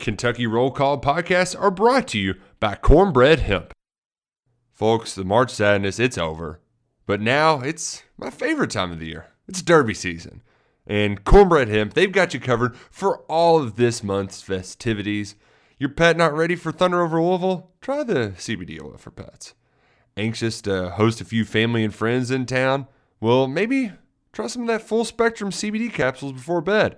Kentucky Roll Call podcasts are brought to you by Cornbread Hemp. Folks, the March sadness, it's over. But now it's my favorite time of the year. It's Derby season. And Cornbread Hemp, they've got you covered for all of this month's festivities. Your pet not ready for Thunder over Louisville? Try the CBD oil for pets. Anxious to host a few family and friends in town? Well, maybe try some of that full-spectrum CBD capsules before bed.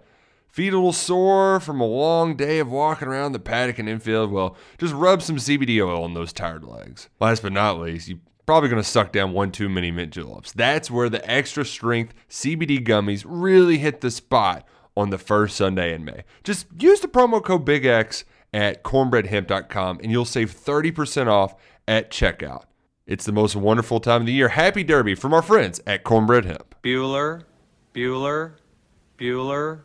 Feet a little sore from a long day of walking around the paddock and infield? Well, just rub some CBD oil on those tired legs. Last but not least, you're probably going to suck down one too many mint juleps. That's where the extra strength CBD gummies really hit the spot on the first Sunday in May. Just use the promo code BIGX at cornbreadhemp.com and you'll save 30% off at checkout. It's the most wonderful time of the year. Happy Derby from our friends at Cornbread Hemp. Bueller, Bueller, Bueller.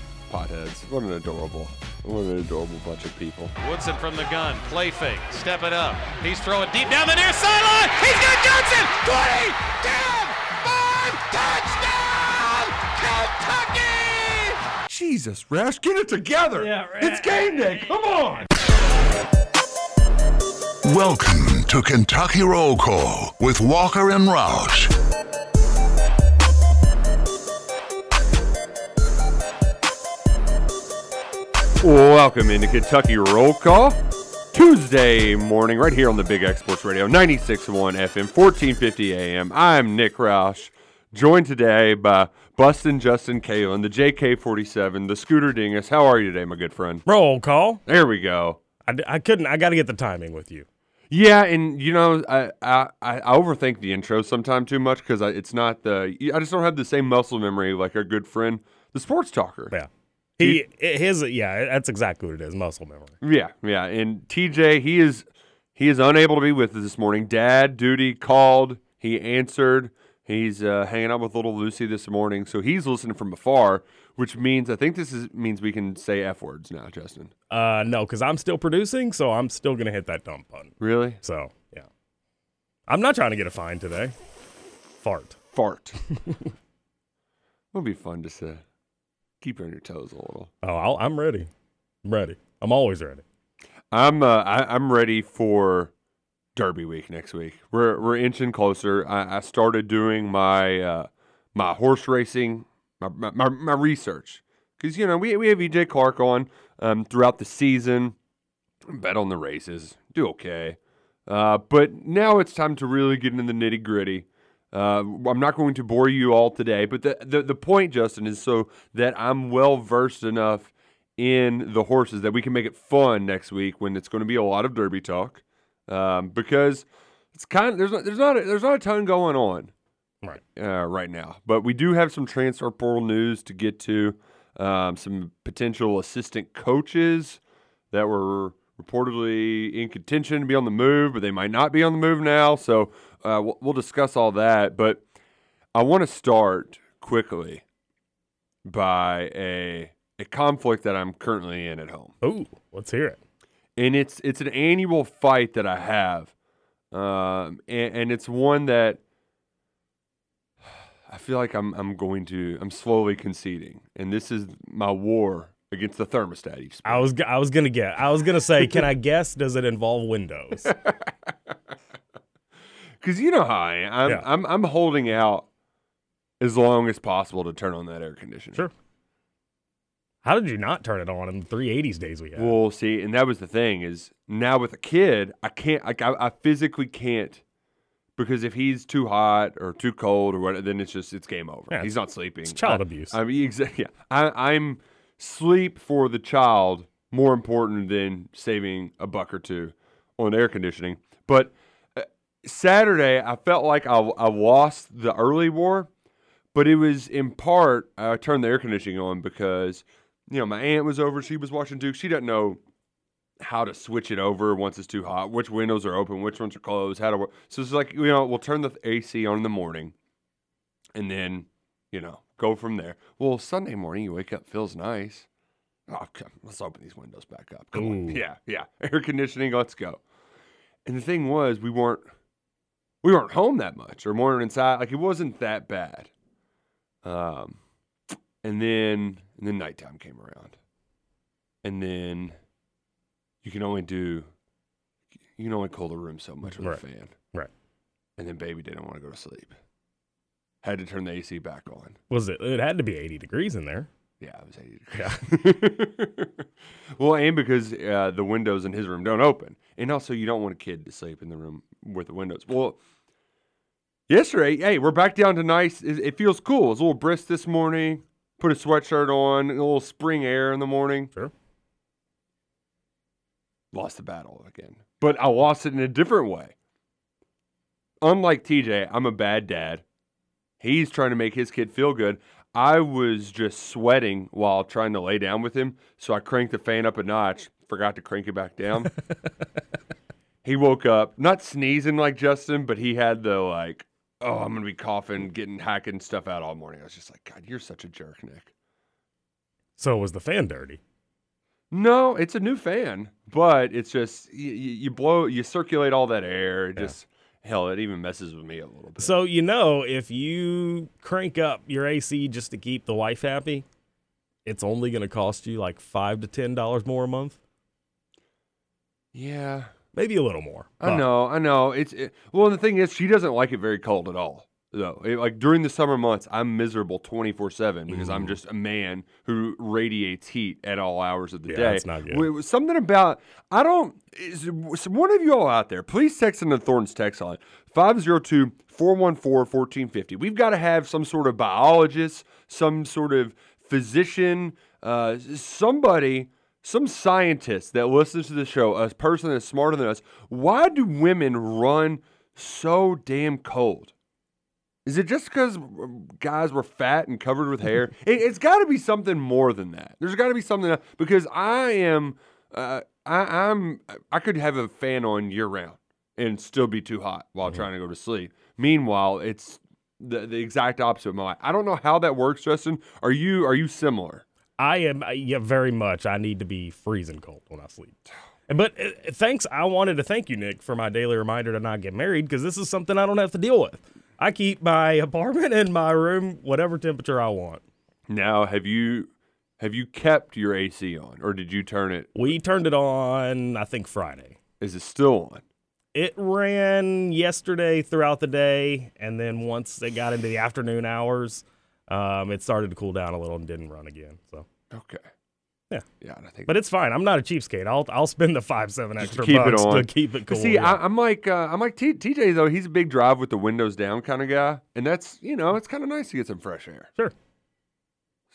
Potheads. What an adorable bunch of people. Woodson from the gun, play fake, step it up. He's throwing deep down the near sideline. He's got Johnson. 20, 10, 5, touchdown, Kentucky! Jesus, Rash, get it together. Yeah, right. It's game day. Come on. Welcome to Kentucky Roll Call with Walker and Roush. Welcome into Kentucky Roll Call, Tuesday morning, right here on the Big X Sports Radio, 96.1 FM, 1450 AM. I'm Nick Roush, joined today by Bustin' Justin Kalen, the JK47, the Scooter Dingus. How are you today, my good friend? Roll Call. There we go. I got to get the timing with you. Yeah, and you know, I overthink the intro sometime too much because I just don't have the same muscle memory like our good friend, the sports talker. Yeah. That's exactly what it is, muscle memory. Yeah, and TJ, he is unable to be with us this morning. Dad duty called, he answered, he's hanging out with little Lucy this morning, so he's listening from afar, which means, I think means we can say F words now, Justin. No, because I'm still producing, so I'm still going to hit that dump button. Really? So, yeah. I'm not trying to get a fine today. Fart. It'll be fun to say. Keep her on your toes a little. Oh, I'm ready. I'm ready. I'm always ready. I'm ready for Derby week next week. We're inching closer. I started doing my horse racing, my research, because you know we have EJ Clark on throughout the season. Bet on the races, do okay, but now it's time to really get into the nitty gritty. I'm not going to bore you all today, but the point, Justin, is so that I'm well-versed enough in the horses that we can make it fun next week when it's going to be a lot of Derby talk, because it's kind of, there's not a ton going on right now, but we do have some transfer portal news to get to, some potential assistant coaches that were reportedly in contention to be on the move, but they might not be on the move now, so we'll discuss all that, but I want to start quickly by a conflict that I'm currently in at home. Oh, let's hear it. And it's an annual fight that I have, and it's one that I feel like I'm slowly conceding, and this is my war against the thermostat each. I was gonna say, can I guess? Does it involve windows? Because you know how I am. I'm holding out as long as possible to turn on that air conditioner. Sure. How did you not turn it on in the 380s days we had? Well, see, and that was the thing is now with a kid, I can't – I physically can't – Because if he's too hot or too cold or whatever, then it's game over. Yeah, he's not sleeping. It's child abuse. I mean, exactly. Yeah. I'm sleep for the child more important than saving a buck or two on air conditioning. But Saturday, I felt like I lost the early war, but it was in part I turned the air conditioning on because my aunt was over. She was watching Duke. She doesn't know how to switch it over once it's too hot, which windows are open, which ones are closed, how to work. So it's like, we'll turn the AC on in the morning and then, go from there. Well, Sunday morning, you wake up, feels nice. Oh, come, let's open these windows back up. Come on. Yeah. Air conditioning, let's go. And the thing was, we weren't home that much or more inside. Like, it wasn't that bad. And then nighttime came around. And then you can only cool the room so much with a fan. Right. And then baby didn't want to go to sleep. Had to turn the AC back on. It had to be 80 degrees in there. Yeah, it was 80 degrees. Yeah. Well, and because the windows in his room don't open. And also, you don't want a kid to sleep in the room with the windows. Well, yesterday, hey, we're back down to nice. It feels cool. It was a little brisk this morning. Put a sweatshirt on, a little spring air in the morning. Sure. Lost the battle again. But I lost it in a different way. Unlike TJ, I'm a bad dad. He's trying to make his kid feel good. I was just sweating while trying to lay down with him, so I cranked the fan up a notch, forgot to crank it back down. He woke up, not sneezing like Justin, but he had the I'm going to be coughing, hacking stuff out all morning. I was just like, God, you're such a jerk, Nick. So was the fan dirty? No, it's a new fan, but it's just you circulate all that air. It even messes with me a little bit. So if you crank up your AC just to keep the wife happy, it's only going to cost you like $5 to $10 more a month. Yeah, maybe a little more. I know. Well, the thing is, she doesn't like it very cold at all. Though, during the summer months, I'm miserable 24/7 because I'm just a man who radiates heat at all hours of the day. That's not good. Something about one of you all out there, please text in the Thornton's text line 502-414-1450. We've got to have some sort of biologist, some sort of physician, somebody. Some scientist that listens to the show, a person that's smarter than us. Why do women run so damn cold? Is it just because guys were fat and covered with hair? It's got to be something more than that. There's got to be something else, because I could have a fan on year round and still be too hot while trying to go to sleep. Meanwhile, it's the exact opposite of my life. I don't know how that works, Justin. Are you similar? I am, very much. I need to be freezing cold when I sleep. But thanks. I wanted to thank you, Nick, for my daily reminder to not get married, because this is something I don't have to deal with. I keep my apartment and my room whatever temperature I want. Now, have you kept your AC on, or did you turn it? We turned it on, I think, Friday. Is it still on? It ran yesterday throughout the day, and then once it got into the afternoon hours, it started to cool down a little and didn't run again. So okay, yeah, I think. But it's fine. I'm not a cheapscape. I'll spend the $5-7 extra bucks to keep it cool. See, yeah. I'm like TJ though. He's a big drive with the windows down kind of guy, and that's it's kind of nice to get some fresh air. Sure.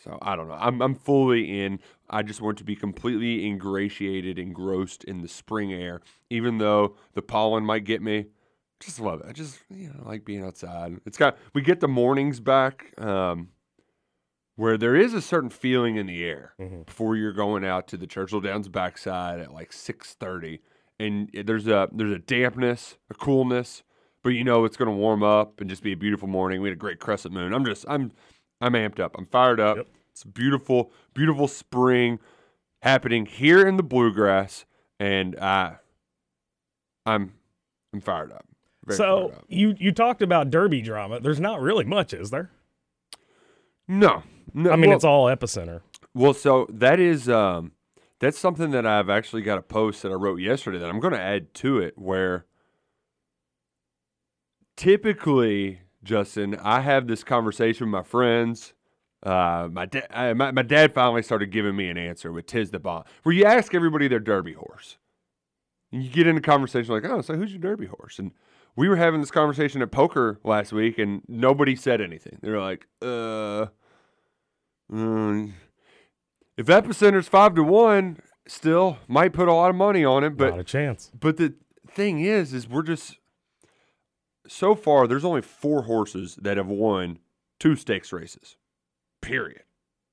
So I don't know. I'm fully in. I just want to be completely engrossed in the spring air, even though the pollen might get me. Just love it. I just like being outside. We get the mornings back where there is a certain feeling in the air before you're going out to the Churchill Downs backside at 6:30, and there's a dampness, a coolness, but it's going to warm up and just be a beautiful morning. We had a great crescent moon. I'm amped up. I'm fired up. Yep. It's a beautiful, beautiful spring happening here in the bluegrass, and I'm fired up. So you talked about derby drama. There's not really much, is there? No. I mean, it's all Epicenter. Well, so that is that's something that I've actually got a post that I wrote yesterday that I'm going to add to it, where typically, Justin, I have this conversation with my friends. My dad finally started giving me an answer with "Tis the Bomb," where you ask everybody their derby horse. And you get into conversation like, oh, so who's your derby horse? And we were having this conversation at poker last week, and nobody said anything. They were like, if Epicenter's 5-1, still might put a lot of money on it, but not a chance. But the thing is we're just so far. There's only 4 horses that have won 2 stakes races, period.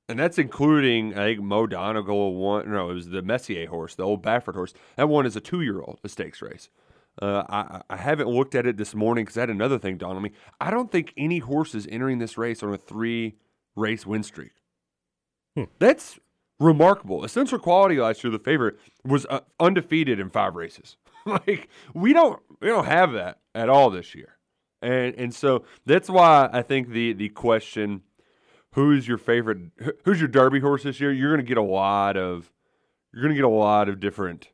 And that's including, I think, Mo Donegal won. No, it was the Messier horse, the old Baffert horse. That one is a 2-year-old, a stakes race. I haven't looked at it this morning because I had another thing dawn on me. I don't think any horse is entering this race on a 3-race win streak. That's remarkable. Essential Quality last year, the favorite, was undefeated in 5 races. Like, we don't have that at all this year. And so that's why I think the question, who's your favorite? Who's your Derby horse this year? You're going to get a lot of different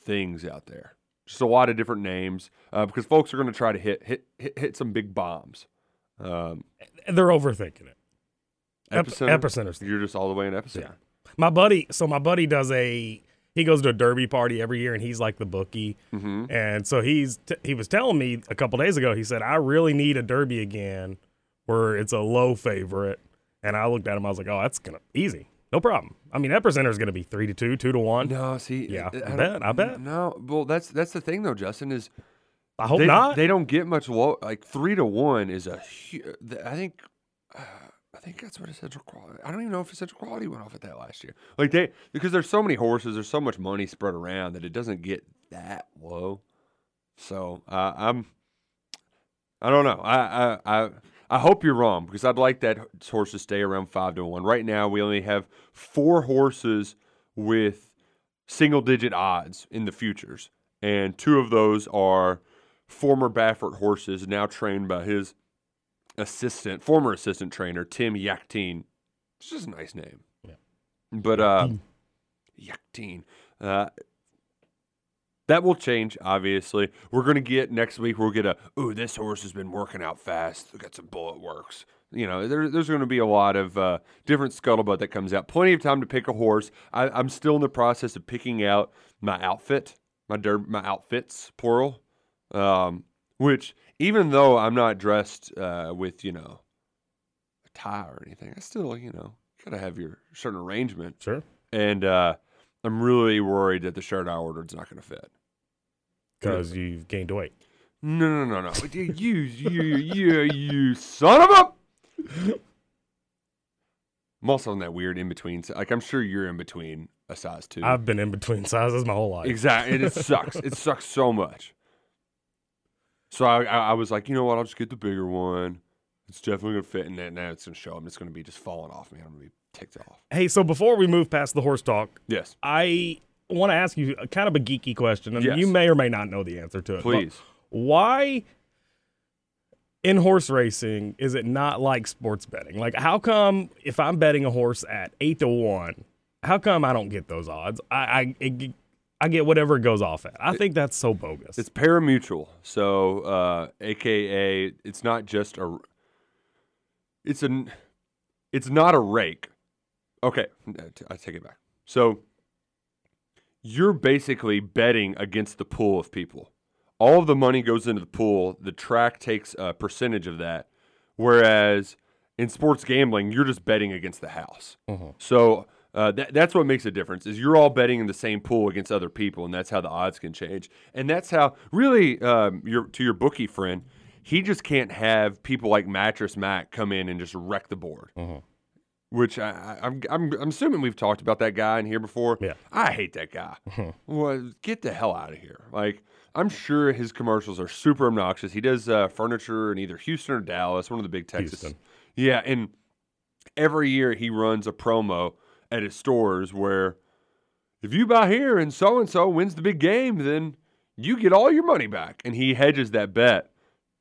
things out there. Just a lot of different names because folks are going to try to hit some big bombs. They're overthinking it. Epicenter. You're just all the way in Epicenter. Yeah. My buddy does he goes to a Derby party every year, and he's like the bookie. Mm-hmm. And so he was telling me a couple days ago, he said, I really need a Derby again where it's a low favorite. And I looked at him, I was like, oh, that's going to be easy. No problem. I mean, Epicenter is going to be 3-2, 2-1. No, see. Yeah, I bet. No, well, that's the thing, though, Justin, is I hope not. They don't get much low. Like, 3-1 is a huge, I think that's what Essential Quality. I don't even know if Essential Quality went off at that last year. Like, because there's so many horses, there's so much money spread around that it doesn't get that low. So, I don't know. I hope you're wrong because I'd like that horse to stay around 5-1. Right now, we only have 4 horses with single-digit odds in the futures, and 2 of those are former Baffert horses now trained by his former assistant trainer, Tim Yachtin. It's just a nice name. Yeah. But Yachtin. That will change, obviously. We're going to get next week, we'll get this horse has been working out fast. We've got some bullet works. You know, there's going to be a lot of different scuttlebutt that comes out. Plenty of time to pick a horse. I'm still in the process of picking out my outfit, my outfits, plural, which even though I'm not dressed with, you know, a tie or anything, I still, you know, got to have your certain arrangement. Sure. And I'm really worried that the shirt I ordered is not going to fit. Because you've gained weight. No. You son of a... I'm also on that weird in-between. Like, I'm sure you're in between a size, too. I've been in between sizes my whole life. Exactly. And it sucks. It sucks so much. So I was like, you know what? I'll just get the bigger one. It's definitely going to fit in that. Now it's going to show up. It's going to be just falling off me. I'm going to be ticked off. Hey, so before we move past the horse talk. Yes. I want to ask you kind of a geeky question. And you may or may not know the answer to it. Please. Why in horse racing is it not like sports betting? Like, how come if I'm betting a horse at 8-1, how come I don't get those odds? I get whatever it goes off at. I think that's so bogus. It's parimutuel. So, AKA, it's not just a, it's not a rake. Okay. I take it back. So you're basically betting against the pool of people. All of the money goes into the pool. The track takes a percentage of that. Whereas in sports gambling, you're just betting against the house. Uh-huh. So that's what makes a difference is you're all betting in the same pool against other people, and that's how the odds can change. And that's how really to your bookie friend, he just can't have people like Mattress Mac come in and just wreck the board. Uh-huh. Which I'm assuming we've talked about that guy in here before. Yeah. I hate that guy. Uh-huh. Well, get the hell out of here. Like, I'm sure his commercials are super obnoxious. He does furniture in either Houston or Dallas, one of the big Texas. Houston. Yeah, and every year he runs a promo at his stores where if you buy here and so-and-so wins the big game, then you get all your money back. And he hedges that bet.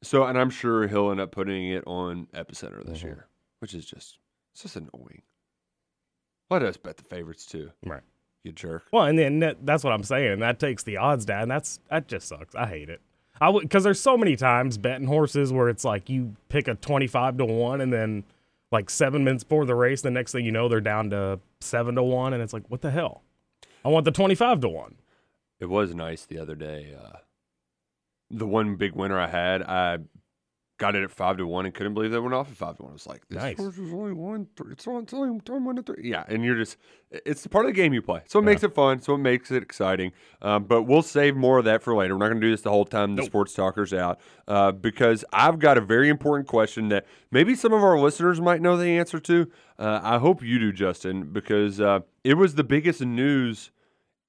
So, and I'm sure he'll end up putting it on Epicenter this year, which is just annoying. Let us bet the favorites too. Right. You jerk. Well, and then that's what I'm saying. That takes the odds down. That just sucks. I hate it. Because there's so many times betting horses where it's like you pick a 25-1 and then like 7 minutes before the race, the next thing you know, they're down to 7-1, and it's like, what the hell? I want the 25-1. It was nice the other day. the one big winner I had, I got it at 5-1 and couldn't believe that went off at 5-1. I was like, this horse is only 1-3. It's on time 1-3. Yeah, and you're just, it's the part of the game you play. So it makes it fun. So it makes it exciting. But we'll save more of that for later. We're not going to do this the whole time the sports talker's out because I've got a very important question that maybe some of our listeners might know the answer to. I hope you do, Justin, because it was the biggest news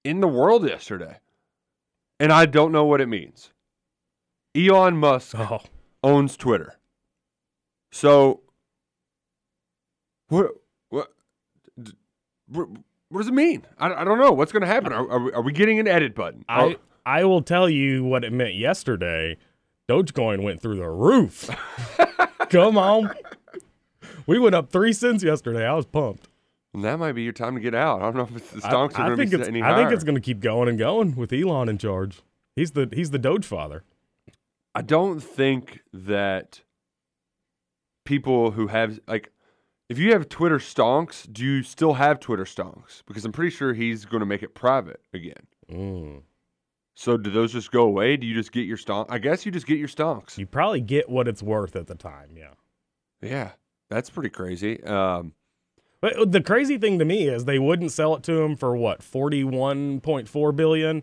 in the world yesterday. And I don't know what it means. Elon Musk owns Twitter. So, what does it mean? I don't know. What's going to happen? Are we getting an edit button? I will tell you what it meant yesterday. Dogecoin went through the roof. Come on. We went up 3 cents yesterday. I was pumped. And that might be your time to get out. I don't know if it's the stocks are going to be any higher. I think it's going to keep going and going with Elon in charge. He's the Doge father. I don't think that people who have, like, if you have Twitter stonks, do you still have Twitter stonks? Because I'm pretty sure he's going to make it private again. Mm. So do those just go away? Do you just get your stonks? I guess you just get your stonks. You probably get what it's worth at the time, yeah. Yeah, that's pretty crazy. But the crazy thing to me is they wouldn't sell it to him for, what, $41.4 billion?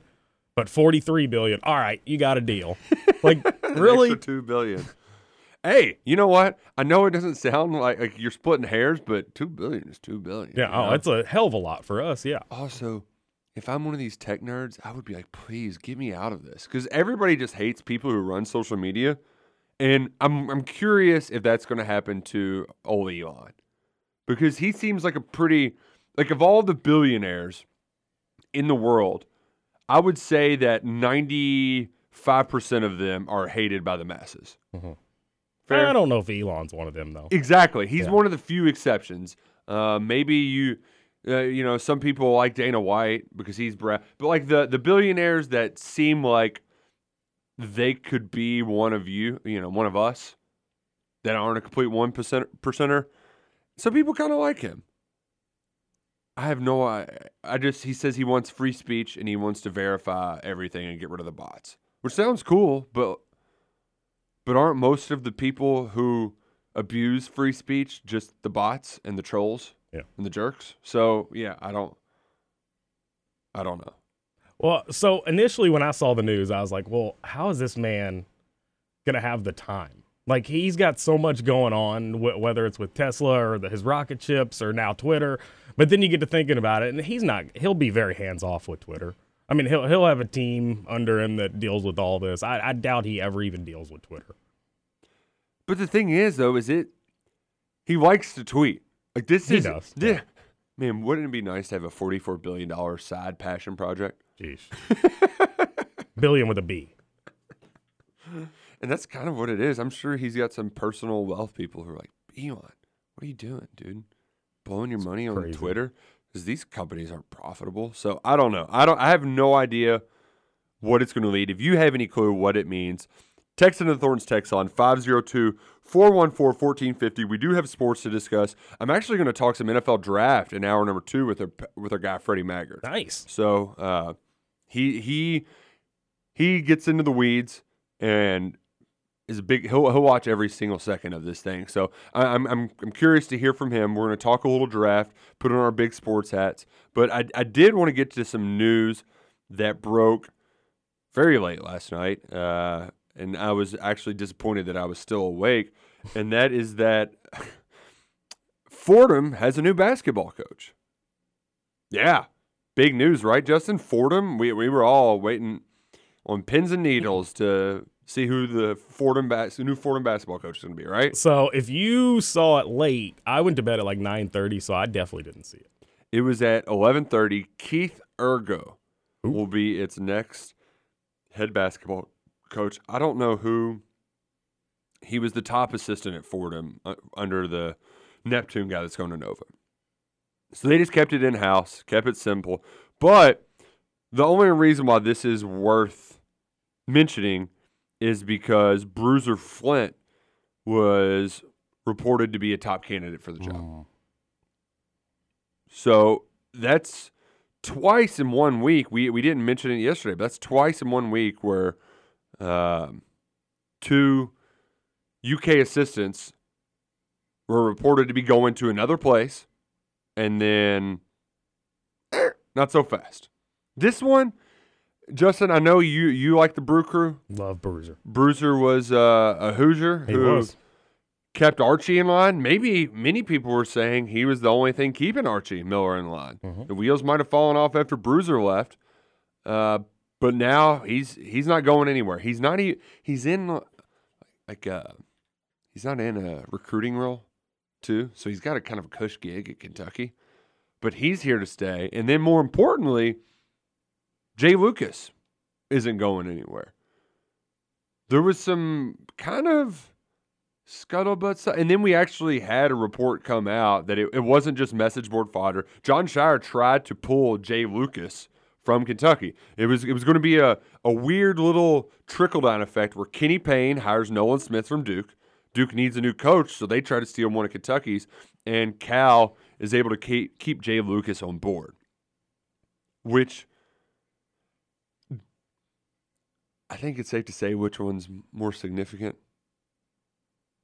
But $43 billion. All right, you got a deal. Like, really? An extra $2 billion. Hey, you know what? I know it doesn't sound like you're splitting hairs, but $2 billion is $2 billion. Yeah, that's a hell of a lot for us, yeah. Also, if I'm one of these tech nerds, I would be like, please, get me out of this. Because everybody just hates people who run social media. And I'm curious if that's going to happen to old Elon. Because he seems like a pretty, like, of all the billionaires in the world, I would say that 95% of them are hated by the masses. Mm-hmm. Fair? I don't know if Elon's one of them, though. Exactly. He's one of the few exceptions. Maybe you know, some people like Dana White because he's brash. But, like, the billionaires that seem like they could be one of one of us, that aren't a complete 1%er, some people kind of like him. I have no idea. He says he wants free speech and he wants to verify everything and get rid of the bots, which sounds cool, but aren't most of the people who abuse free speech just the bots and the trolls and the jerks? So, yeah, I don't know. Well, so initially when I saw the news, I was like, well, how is this man going to have the time? Like, he's got so much going on, whether it's with Tesla or his rocket ships or now Twitter. But then you get to thinking about it, and he'll be very hands-off with Twitter. I mean, he'll have a team under him that deals with all this. I doubt he ever even deals with Twitter. But the thing is, though, he likes to tweet. Like, he does. Yeah. Man, wouldn't it be nice to have a $44 billion side passion project? Jeez. Billion with a B. And that's kind of what it is. I'm sure he's got some personal wealth people who are like, Elon, what are you doing, dude? Blowing your money on Twitter? Because these companies aren't profitable. So I don't know. I have no idea what it's going to lead. If you have any clue what it means, text into the Thornton's text line 502-414-1450. We do have sports to discuss. I'm actually going to talk some NFL draft in hour number 2 with our guy Freddie Maggard. Nice. So he gets into the weeds and is a big. He'll watch every single second of this thing. So I'm curious to hear from him. We're going to talk a little draft, put on our big sports hats. But I did want to get to some news that broke very late last night, and I was actually disappointed that I was still awake. And that is that Fordham has a new basketball coach. Yeah, big news, right, Justin? Fordham. We were all waiting on pins and needles to see who the new Fordham basketball coach is going to be, right? So if you saw it late, I went to bed at like 9:30, so I definitely didn't see it. It was at 11:30. Keith Ergo will be its next head basketball coach. I don't know who. He was the top assistant at Fordham under the Neptune guy that's going to Nova. So they just kept it in-house, kept it simple. But the only reason why this is worth mentioning is because Bruiser Flint was reported to be a top candidate for the job. Mm. So that's twice in 1 week. We didn't mention it yesterday, but that's twice in 1 week where Two UK assistants were reported to be going to another place, and then not so fast. This one, Justin, I know you like the Brew Crew. Love Bruiser. Bruiser was a Hoosier who kept Archie in line. Maybe many people were saying he was the only thing keeping Archie Miller in line. Mm-hmm. The wheels might have fallen off after Bruiser left, but now he's not going anywhere. He's not he's not in a recruiting role too, so he's got a kind of a cush gig at Kentucky. But he's here to stay. And then more importantly, Jay Lucas isn't going anywhere. There was some kind of scuttlebutt stuff. And then we actually had a report come out that it wasn't just message board fodder. John Shire tried to pull Jay Lucas from Kentucky. It was going to be a weird little trickle-down effect where Kenny Payne hires Nolan Smith from Duke. Duke needs a new coach, so they try to steal one of Kentucky's. And Cal is able to keep Jay Lucas on board, which I think it's safe to say which one's more significant.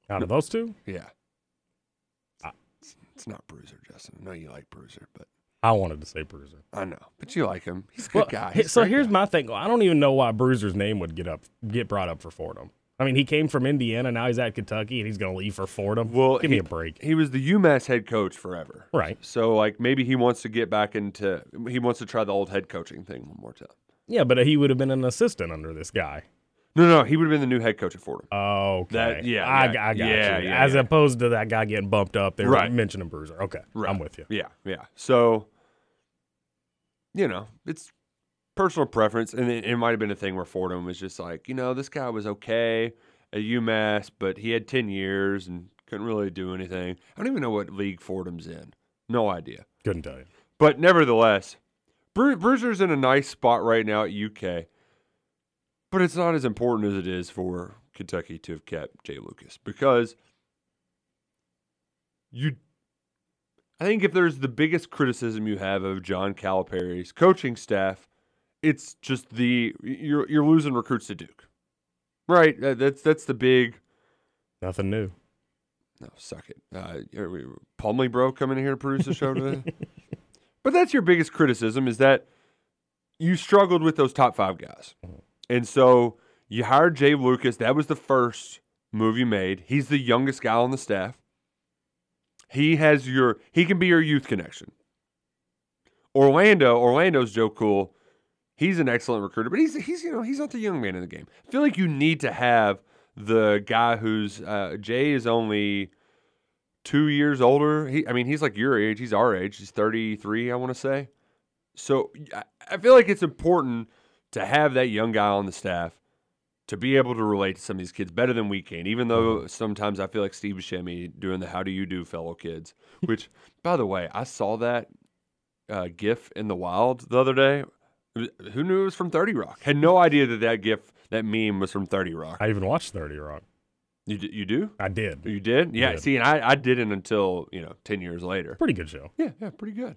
Out of those two? Yeah. It's not Bruiser, Justin. I know you like Bruiser, but I wanted to say Bruiser. I know, but you like him. He's a good guy. Here's my thing. I don't even know why Bruiser's name would get brought up for Fordham. I mean, he came from Indiana, now he's at Kentucky, and he's going to leave for Fordham. Well, give me a break. He was the UMass head coach forever. Right. So, maybe he wants to get back into – he wants to try the old head coaching thing one more time. Yeah, but he would have been an assistant under this guy. No, he would have been the new head coach at Fordham. Oh, okay. I got you. Yeah, as opposed to that guy getting bumped up, they were mentioning Bruiser. Okay, right. I'm with you. Yeah. So, it's – personal preference, and it might have been a thing where Fordham was just this guy was okay at UMass, but he had 10 years and couldn't really do anything. I don't even know what league Fordham's in. No idea. Couldn't tell you. But nevertheless, Bruiser's in a nice spot right now at UK, but it's not as important as it is for Kentucky to have kept Jay Lucas, because I think if there's the biggest criticism you have of John Calipari's coaching staff, it's just you're losing recruits to Duke, right? That's the big. Nothing new. No, suck it. Palmley bro coming in here to produce the show today. But that's your biggest criticism, is that you struggled with those top five guys, and so you hired Jay Lucas. That was the first move you made. He's the youngest guy on the staff. He can be your youth connection. Orlando's Joe Cool. He's an excellent recruiter, but he's not the young man in the game. I feel like you need to have the guy who's Jay is only 2 years older. He's like your age. He's our age. He's 33, I want to say. So I feel like it's important to have that young guy on the staff to be able to relate to some of these kids better than we can, even though sometimes I feel like Steve Buscemi doing the how do you do, fellow kids, which, by the way, I saw that GIF in the wild the other day. Who knew it was from 30 Rock? Had no idea that GIF, that meme was from 30 Rock. I even watched 30 Rock. You do? I did. You did? Yeah, I did. See, and I didn't until, 10 years later. Pretty good show. Yeah, pretty good.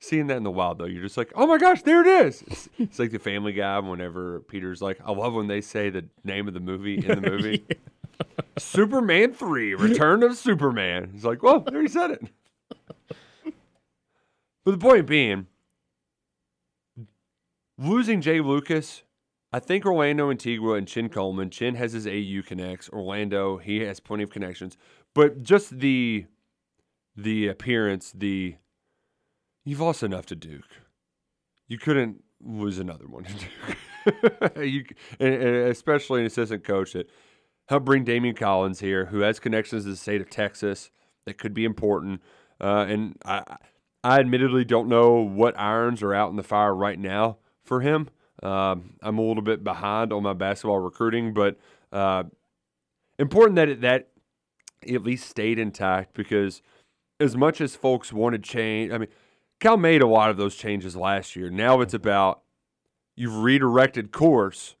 Seeing that in the wild, though, you're just like, oh my gosh, there it is. It's like the Family Guy whenever Peter's like, I love when they say the name of the movie in the movie. Superman 3, Return of Superman. He's like, well, there he said it. But the point being, losing Jay Lucas, I think Orlando Antigua and Chin Coleman. Chin has his AU connects. Orlando, he has plenty of connections. But just the appearance, you've lost enough to Duke. You couldn't lose another one to Duke. and especially an assistant coach that helped bring Damian Collins here, who has connections to the state of Texas that could be important. And I admittedly don't know what irons are out in the fire right now for him. I'm a little bit behind on my basketball recruiting, but important that it at least stayed intact, because as much as folks wanted change, Cal made a lot of those changes last year. Now it's about you've redirected course,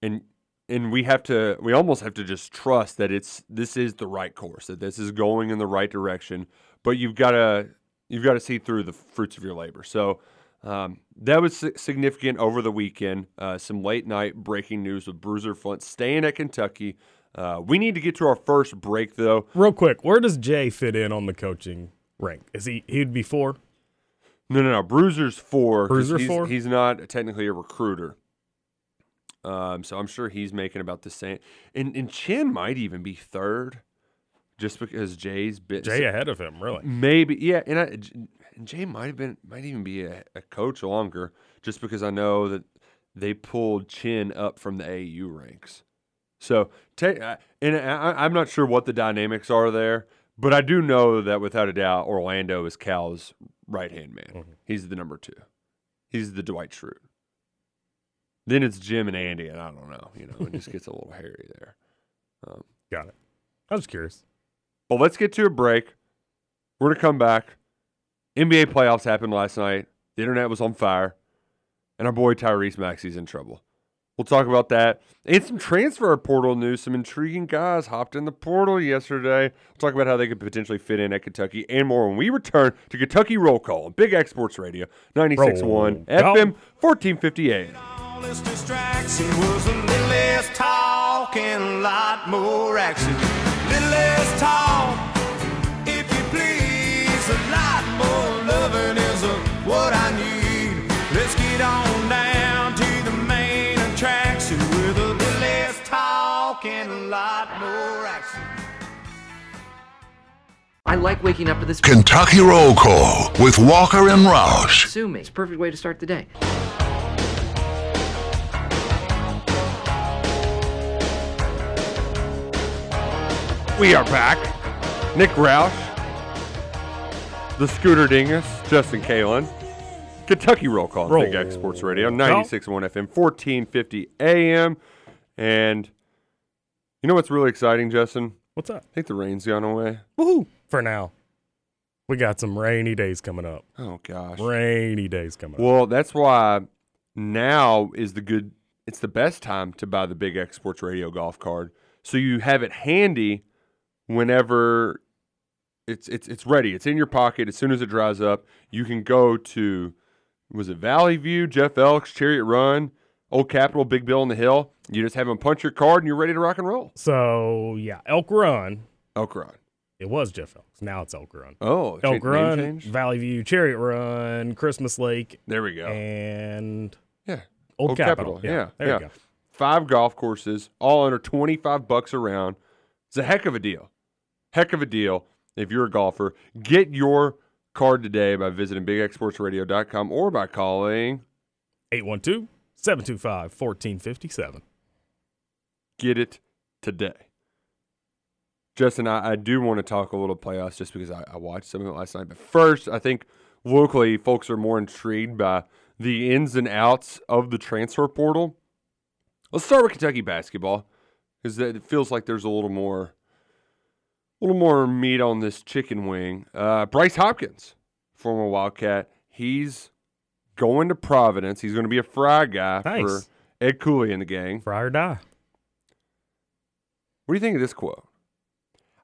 and we almost have to just trust that this is the right course, that this is going in the right direction. But you've got to see through the fruits of your labor. So That was significant over the weekend. Some late-night breaking news with Bruiser Flint staying at Kentucky. We need to get to our first break, though. Real quick, where does Jay fit in on the coaching rank? Is he'd be 4? No. Bruiser's 4. Bruiser 4? He's not technically a recruiter. So I'm sure he's making about the same. And Chin might even be 3rd just because Jay's bit. Jay ahead of him, really. Maybe, yeah. And Jay might even be a coach longer just because I know that they pulled Chin up from the AAU ranks. So, I'm not sure what the dynamics are there, but I do know that without a doubt, Orlando is Cal's right-hand man. Mm-hmm. He's the number 2. He's the Dwight Schrute. Then it's Jim and Andy, and I don't know. You know, it just gets a little hairy there. Got it. I was curious. Well, let's get to a break. We're going to come back. NBA playoffs happened last night. The internet was on fire. And our boy Tyrese Maxey's in trouble. We'll talk about that. And some transfer portal news. Some intriguing guys hopped in the portal yesterday. We'll talk about how they could potentially fit in at Kentucky and more when we return to Kentucky Roll Call on Big X Sports Radio, 96.1 FM, 1458. All this distraction was a little less talk and a lot more action. A little less talk, if you please. A lot more loving is what I need. Let's get on down to the main attraction with a little less talk and a lot more action. I like waking up to this Kentucky Roll Call with Walker and Roush. Sue me. It's a perfect way to start the day. We are back. Nick Roush, the Scooter Dingus, Justin Kalin, Kentucky Roll Call, Big X Sports Radio, 96.1 FM, 1450 AM. And you know what's really exciting, Justin? What's up? I think the rain's gone away. Woohoo! For now. We got some rainy days coming up. Oh, gosh. Rainy days coming up. Well, that's why now is it's the best time to buy the Big X Sports Radio golf card. So you have it handy. Whenever it's ready, it's in your pocket. As soon as it dries up, you can go to, was it Valley View, Jeff Elks, Chariot Run, Old Capitol, Big Bill on the Hill. You just have them punch your card, and you're ready to rock and roll. So, yeah, Elk Run. It was Jeff Elks. Now it's Elk Run. Oh, Elk Run, Valley View, Chariot Run, Christmas Lake. There we go. And yeah, Old Capitol. Yeah, there you go. 5 golf courses, all under $25 a round. It's a heck of a deal. Heck of a deal if you're a golfer. Get your card today by visiting bigxsportsradio.com or by calling 812-725-1457. Get it today. Justin, I do want to talk a little playoffs just because I watched some of it last night. But first, I think locally folks are more intrigued by the ins and outs of the transfer portal. Let's start with Kentucky basketball because it feels like there's a little more meat on this chicken wing. Bryce Hopkins, former Wildcat, he's going to Providence. He's going to be a Fry guy for Ed Cooley and the gang. Fry or die. What do you think of this quote?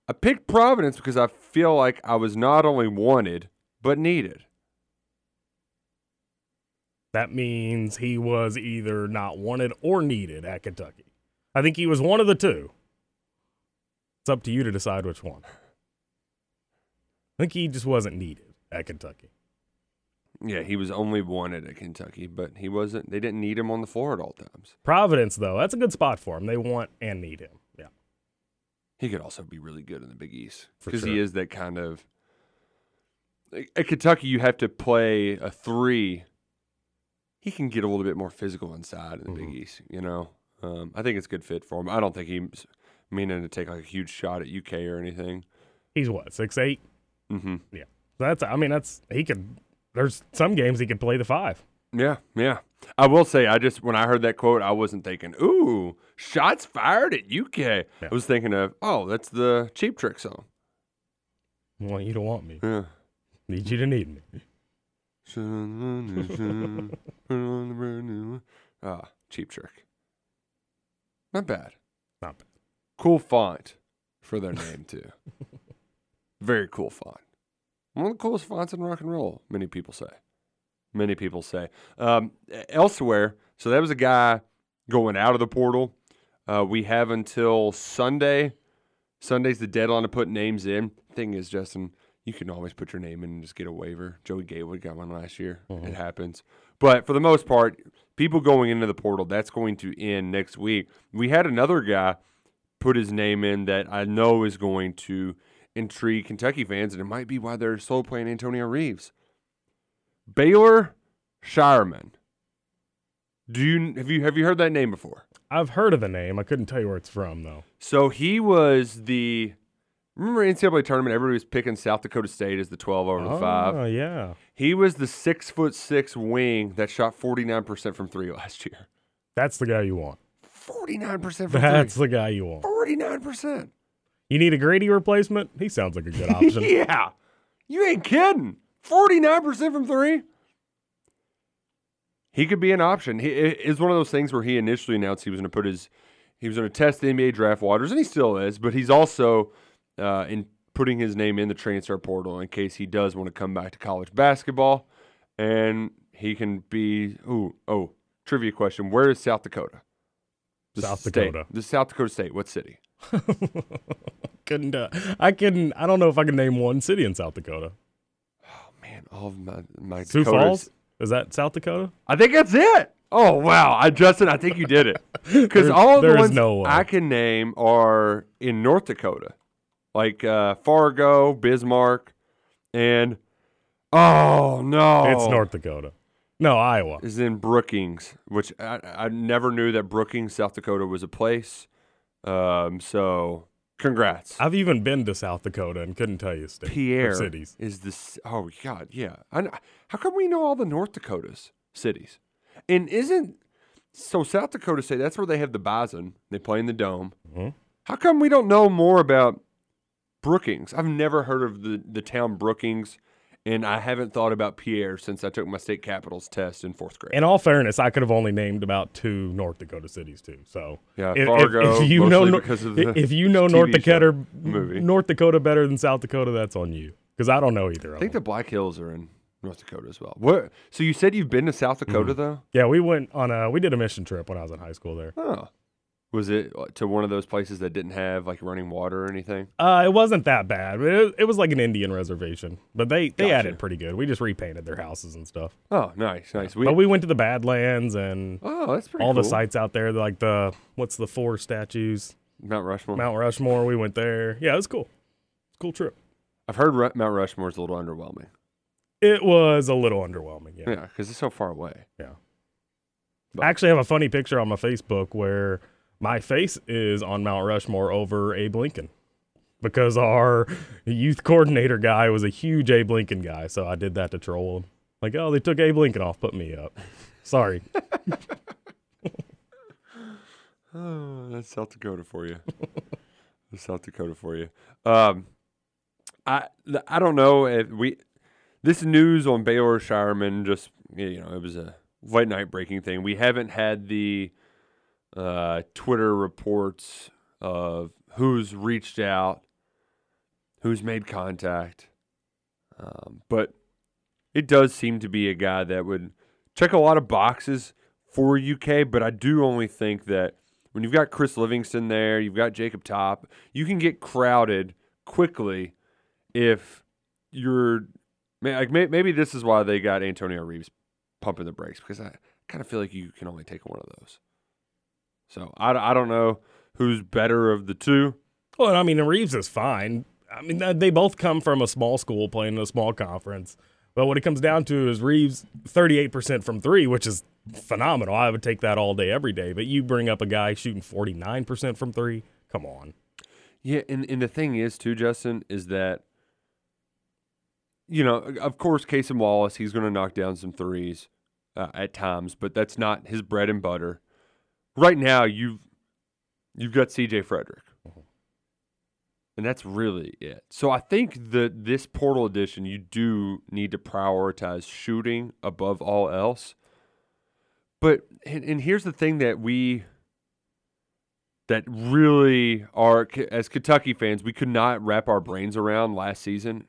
I picked Providence because I feel like I was not only wanted, but needed. That means he was either not wanted or needed at Kentucky. I think he was one of the two. It's up to you to decide which one. I think he just wasn't needed at Kentucky. Yeah, he was only wanted at Kentucky, but he wasn't. They didn't need him on the floor at all times. Providence, though, that's a good spot for him. They want and need him. Yeah, he could also be really good in the Big East because he is that kind of. At Kentucky, you have to play a 3. He can get a little bit more physical inside in the Big East. You know, I think it's a good fit for him. I don't think he's meaning to take like a huge shot at UK or anything. He's what, 6'8"? Mm-hmm. Yeah. There's some games he could play the 5. Yeah. I will say, when I heard that quote, I wasn't thinking, ooh, shots fired at UK. Yeah. I was thinking of, oh, that's the Cheap Trick song. I want you to want me. Yeah. Need you to need me. Cheap Trick. Not bad. Cool font for their name, too. Very cool font. One of the coolest fonts in rock and roll, many people say. many people say. Elsewhere, so that was a guy going out of the portal. We have until Sunday. Sunday's the deadline to put names in. Thing is, Justin, you can always put your name in and just get a waiver. Joey Gatewood got one last year. Mm-hmm. It happens. But for the most part, people going into the portal, that's going to end next week. We had another guy put his name in that I know is going to intrigue Kentucky fans, and it might be why they're slow playing Antonio Reeves. Baylor Scheierman. Have you heard that name before? I've heard of the name. I couldn't tell you where it's from, though. So he was remember NCAA tournament, everybody was picking South Dakota State as the 12 over the 5. Oh, yeah. He was the 6'6" wing that shot 49% from 3 last year. That's the guy you want. 49% from 3. That's the guy you want. 49%. You need a Grady replacement? He sounds like a good option. Yeah. You ain't kidding. 49% from 3? He could be an option. It's one of those things where he initially announced he was going to test the NBA draft waters, and he still is, but he's also in putting his name in the transfer portal in case he does want to come back to college basketball, and he can be – trivia question. Where is South Dakota? The South Dakota State. What city? I don't know if I can name one city in South Dakota. Oh, man, all of my Sioux Dakotas. Falls? Is that South Dakota? I think that's it. Oh, wow. Justin, I think you did it. Because all the ones I can name are in North Dakota, like Fargo, Bismarck, and it's North Dakota. No, Iowa. Is in Brookings, which I never knew that Brookings, South Dakota was a place. So congrats. I've even been to South Dakota and couldn't tell you cities. Is this? Oh God, yeah. How come we know all the North Dakotas cities? And isn't so South Dakota State? That's where they have the Bison. They play in the Dome. Mm-hmm. How come we don't know more about Brookings? I've never heard of the town Brookings. And I haven't thought about Pierre since I took my state capitals test in fourth grade. In all fairness, I could have only named about 2 North Dakota cities too. So yeah, Fargo. If you know North Dakota better than South Dakota, that's on you because I don't know either. I think the Black Hills are in North Dakota as well. What? So you said you've been to South Dakota though? Yeah, we did a mission trip when I was in high school there. Oh. Was it to one of those places that didn't have, like, running water or anything? It wasn't that bad. It was like an Indian reservation. But they had it pretty good. We just repainted their houses and stuff. Oh, nice. Yeah. But we went to the Badlands and that's pretty all cool. The sites out there, like what's the 4 statues? Mount Rushmore. We went there. Yeah, it was cool. Cool trip. I've heard Mount Rushmore's a little underwhelming. It was a little underwhelming, yeah. Yeah, because it's so far away. Yeah. But I actually have a funny picture on my Facebook where my face is on Mount Rushmore over Abe Lincoln because our youth coordinator guy was a huge Abe Lincoln guy, so I did that to troll him. Like, oh, they took Abe Lincoln off, put me up. Sorry. Oh, that's South Dakota for you. I don't know if this news on Baylor Scheierman just, it was a late night breaking thing. We haven't had the Twitter reports of who's reached out, who's made contact. But it does seem to be a guy that would check a lot of boxes for UK, but I do only think that when you've got Chris Livingston there, you've got Jacob Topp, you can get crowded quickly if you're – like maybe this is why they got Antonio Reeves pumping the brakes because I kind of feel like you can only take one of those. So I don't know who's better of the two. Well, I mean, Reeves is fine. I mean, they both come from a small school playing in a small conference. But what it comes down to is Reeves 38% from 3, which is phenomenal. I would take that all day, every day. But you bring up a guy shooting 49% from 3. Come on. Yeah, and the thing is, too, Justin, is that, of course, Casey Wallace, he's going to knock down some threes at times, but that's not his bread and butter. Right now, you've got C.J. Frederick, and that's really it. So I think that this portal edition, you do need to prioritize shooting above all else. But and here's the thing that that really are, as Kentucky fans, we could not wrap our brains around last season.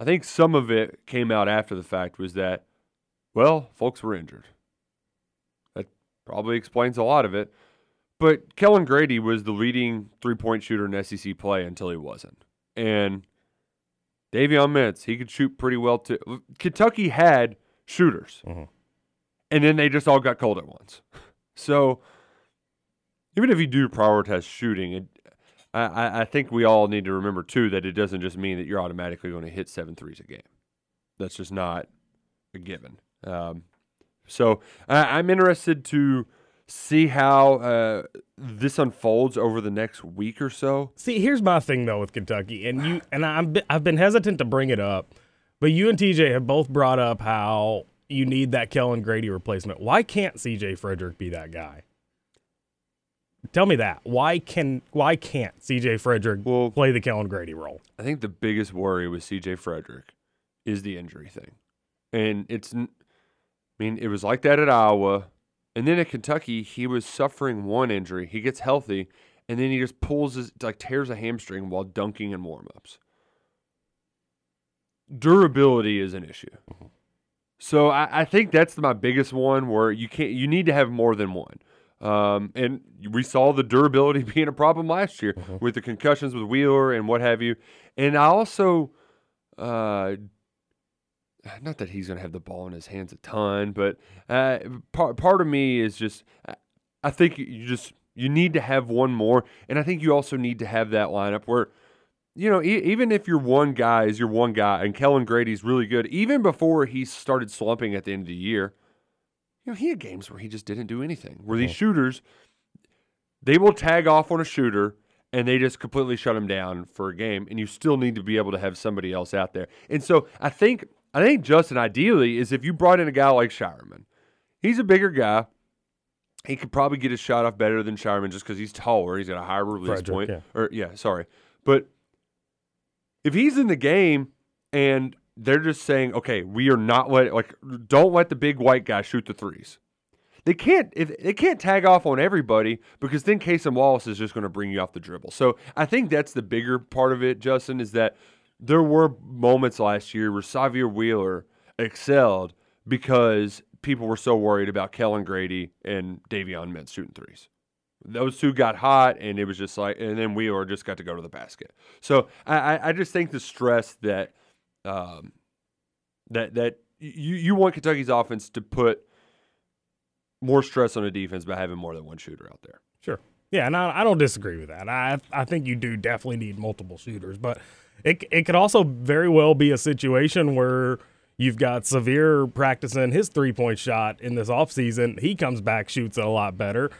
I think some of it came out after the fact was that, well, folks were injured. That probably explains a lot of it. But Kellan Grady was the leading three-point shooter in SEC play until he wasn't. And Davion Mintz, he could shoot pretty well too. Kentucky had shooters. Mm-hmm. And then they just all got cold at once. So even if you do prioritize shooting, I think we all need to remember, too, that it doesn't just mean that you're automatically going to hit 7 threes a game. That's just not a given. So I'm interested to see how this unfolds over the next week or so. See, here's my thing, though, with Kentucky, and you and I've been hesitant to bring it up, but you and TJ have both brought up how you need that Kellan Grady replacement. Why can't C.J. Frederick be that guy? Tell me that. Why can't C.J. Frederick play the Kellan Grady role? I think the biggest worry with C.J. Frederick is the injury thing. And it was like that at Iowa. And then at Kentucky, he was suffering one injury. He gets healthy, and then he just tears a hamstring while dunking in warmups. Durability is an issue. So I think that's my biggest one where you need to have more than one. And we saw the durability being a problem last year with the concussions with Wheeler and what have you. And I also, not that he's going to have the ball in his hands a ton, but part of me is just, I think you need to have one more. And I think you also need to have that lineup where, even if your one guy is your one guy and Kellan Grady's really good, even before he started slumping at the end of the year, he had games where he just didn't do anything. Where these shooters, they will tag off on a shooter and they just completely shut him down for a game, and you still need to be able to have somebody else out there. And so I think Justin, ideally, is if you brought in a guy like Scheierman. He's a bigger guy. He could probably get his shot off better than Scheierman just because he's taller. He's got a higher release point. Yeah. But if he's in the game and they're just saying, okay, we are not don't let the big white guy shoot the threes. They can't tag off on everybody because then Kasem Wallace is just going to bring you off the dribble. So I think that's the bigger part of it, Justin, is that there were moments last year where Sahvir Wheeler excelled because people were so worried about Kellan Grady and Davion Mintz shooting threes. Those two got hot, and it was just and then Wheeler just got to go to the basket. So I just think the stress that you want Kentucky's offense to put more stress on the defense by having more than one shooter out there. Sure. Yeah, and I don't disagree with that. I think you do definitely need multiple shooters, but it could also very well be a situation where you've got Sahvir practicing his three-point shot in this offseason. He comes back, shoots it a lot better.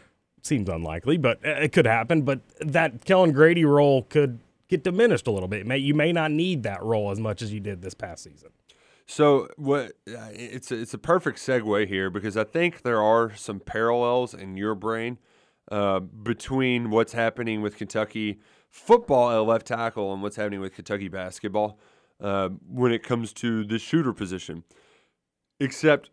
Seems unlikely, but it could happen. But that Kellan Grady role could – get diminished a little bit. You may not need that role as much as you did this past season. So it's a perfect segue here because I think there are some parallels in your brain between what's happening with Kentucky football at left tackle and what's happening with Kentucky basketball when it comes to the shooter position. Except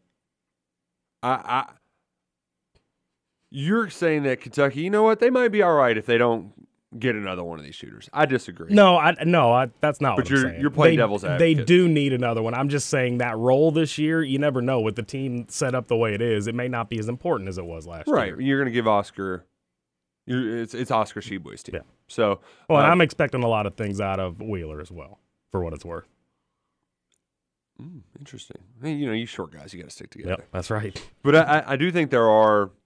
you're saying that Kentucky, you know what, they might be all right if they don't get another one of these shooters. I disagree. No, that's not what I'm saying. But you're playing devil's advocate. They do need another one. I'm just saying that role this year, you never know. With the team set up the way it is, it may not be as important as it was last year. Right. You're going to give Oscar – it's Oscar Sheboy's team. Yeah. So, and I'm expecting a lot of things out of Wheeler as well, for what it's worth. Interesting. You short guys, you got to stick together. Yep, that's right. But I do think there are –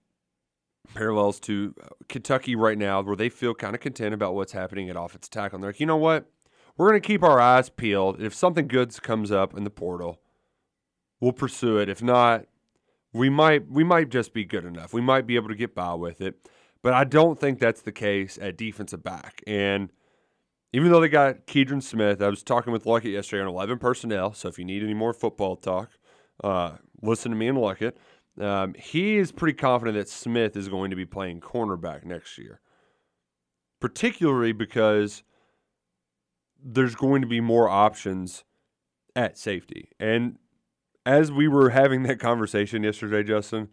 parallels to Kentucky right now where they feel kind of content about what's happening at offensive tackle. And they're like, you know what? We're going to keep our eyes peeled. If something good comes up in the portal, we'll pursue it. If not, we might just be good enough. We might be able to get by with it. But I don't think that's the case at defensive back. And even though they got Kedron Smith, I was talking with Luckett yesterday on 11 personnel, so if you need any more football talk, listen to me and Luckett. He is pretty confident that Smith is going to be playing cornerback next year, particularly because there's going to be more options at safety. And as we were having that conversation yesterday, Justin,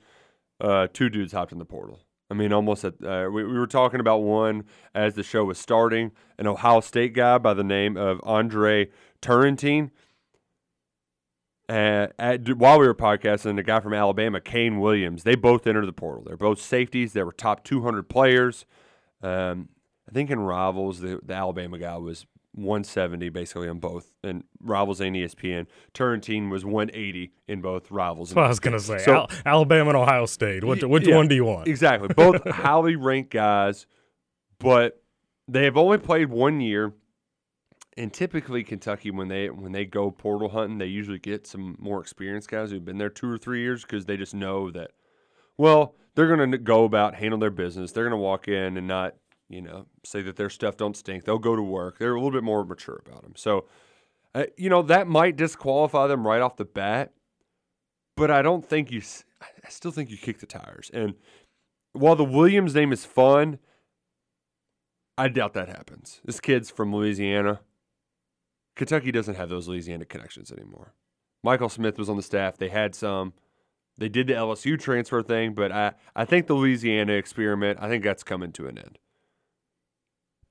two dudes hopped in the portal. I mean, almost we were talking about one as the show was starting, an Ohio State guy by the name of Andre Turrentine. while we were podcasting, the guy from Alabama, Kane Williams, they both entered the portal. They're both safeties. They were top 200 players. I think in Rivals, the Alabama guy was 170 basically on both, and Rivals and ESPN. Turrentine was 180 in both Rivals. That's what I was going to say. So, Alabama and Ohio State. Which one do you want? Exactly. Both highly ranked guys, but they have only played 1 year. And typically Kentucky, when they go portal hunting, they usually get some more experienced guys who've been there 2 or 3 years because they just know that, well, they're going to go about, handle their business. They're going to walk in and not, say that their stuff don't stink. They'll go to work. They're a little bit more mature about them. So, that might disqualify them right off the bat, but I still think you kick the tires. And while the Williams name is fun, I doubt that happens. This kid's from Louisiana. Kentucky doesn't have those Louisiana connections anymore. Michael Smith was on the staff. They had some. They did the LSU transfer thing, but I think the Louisiana experiment, I think that's coming to an end.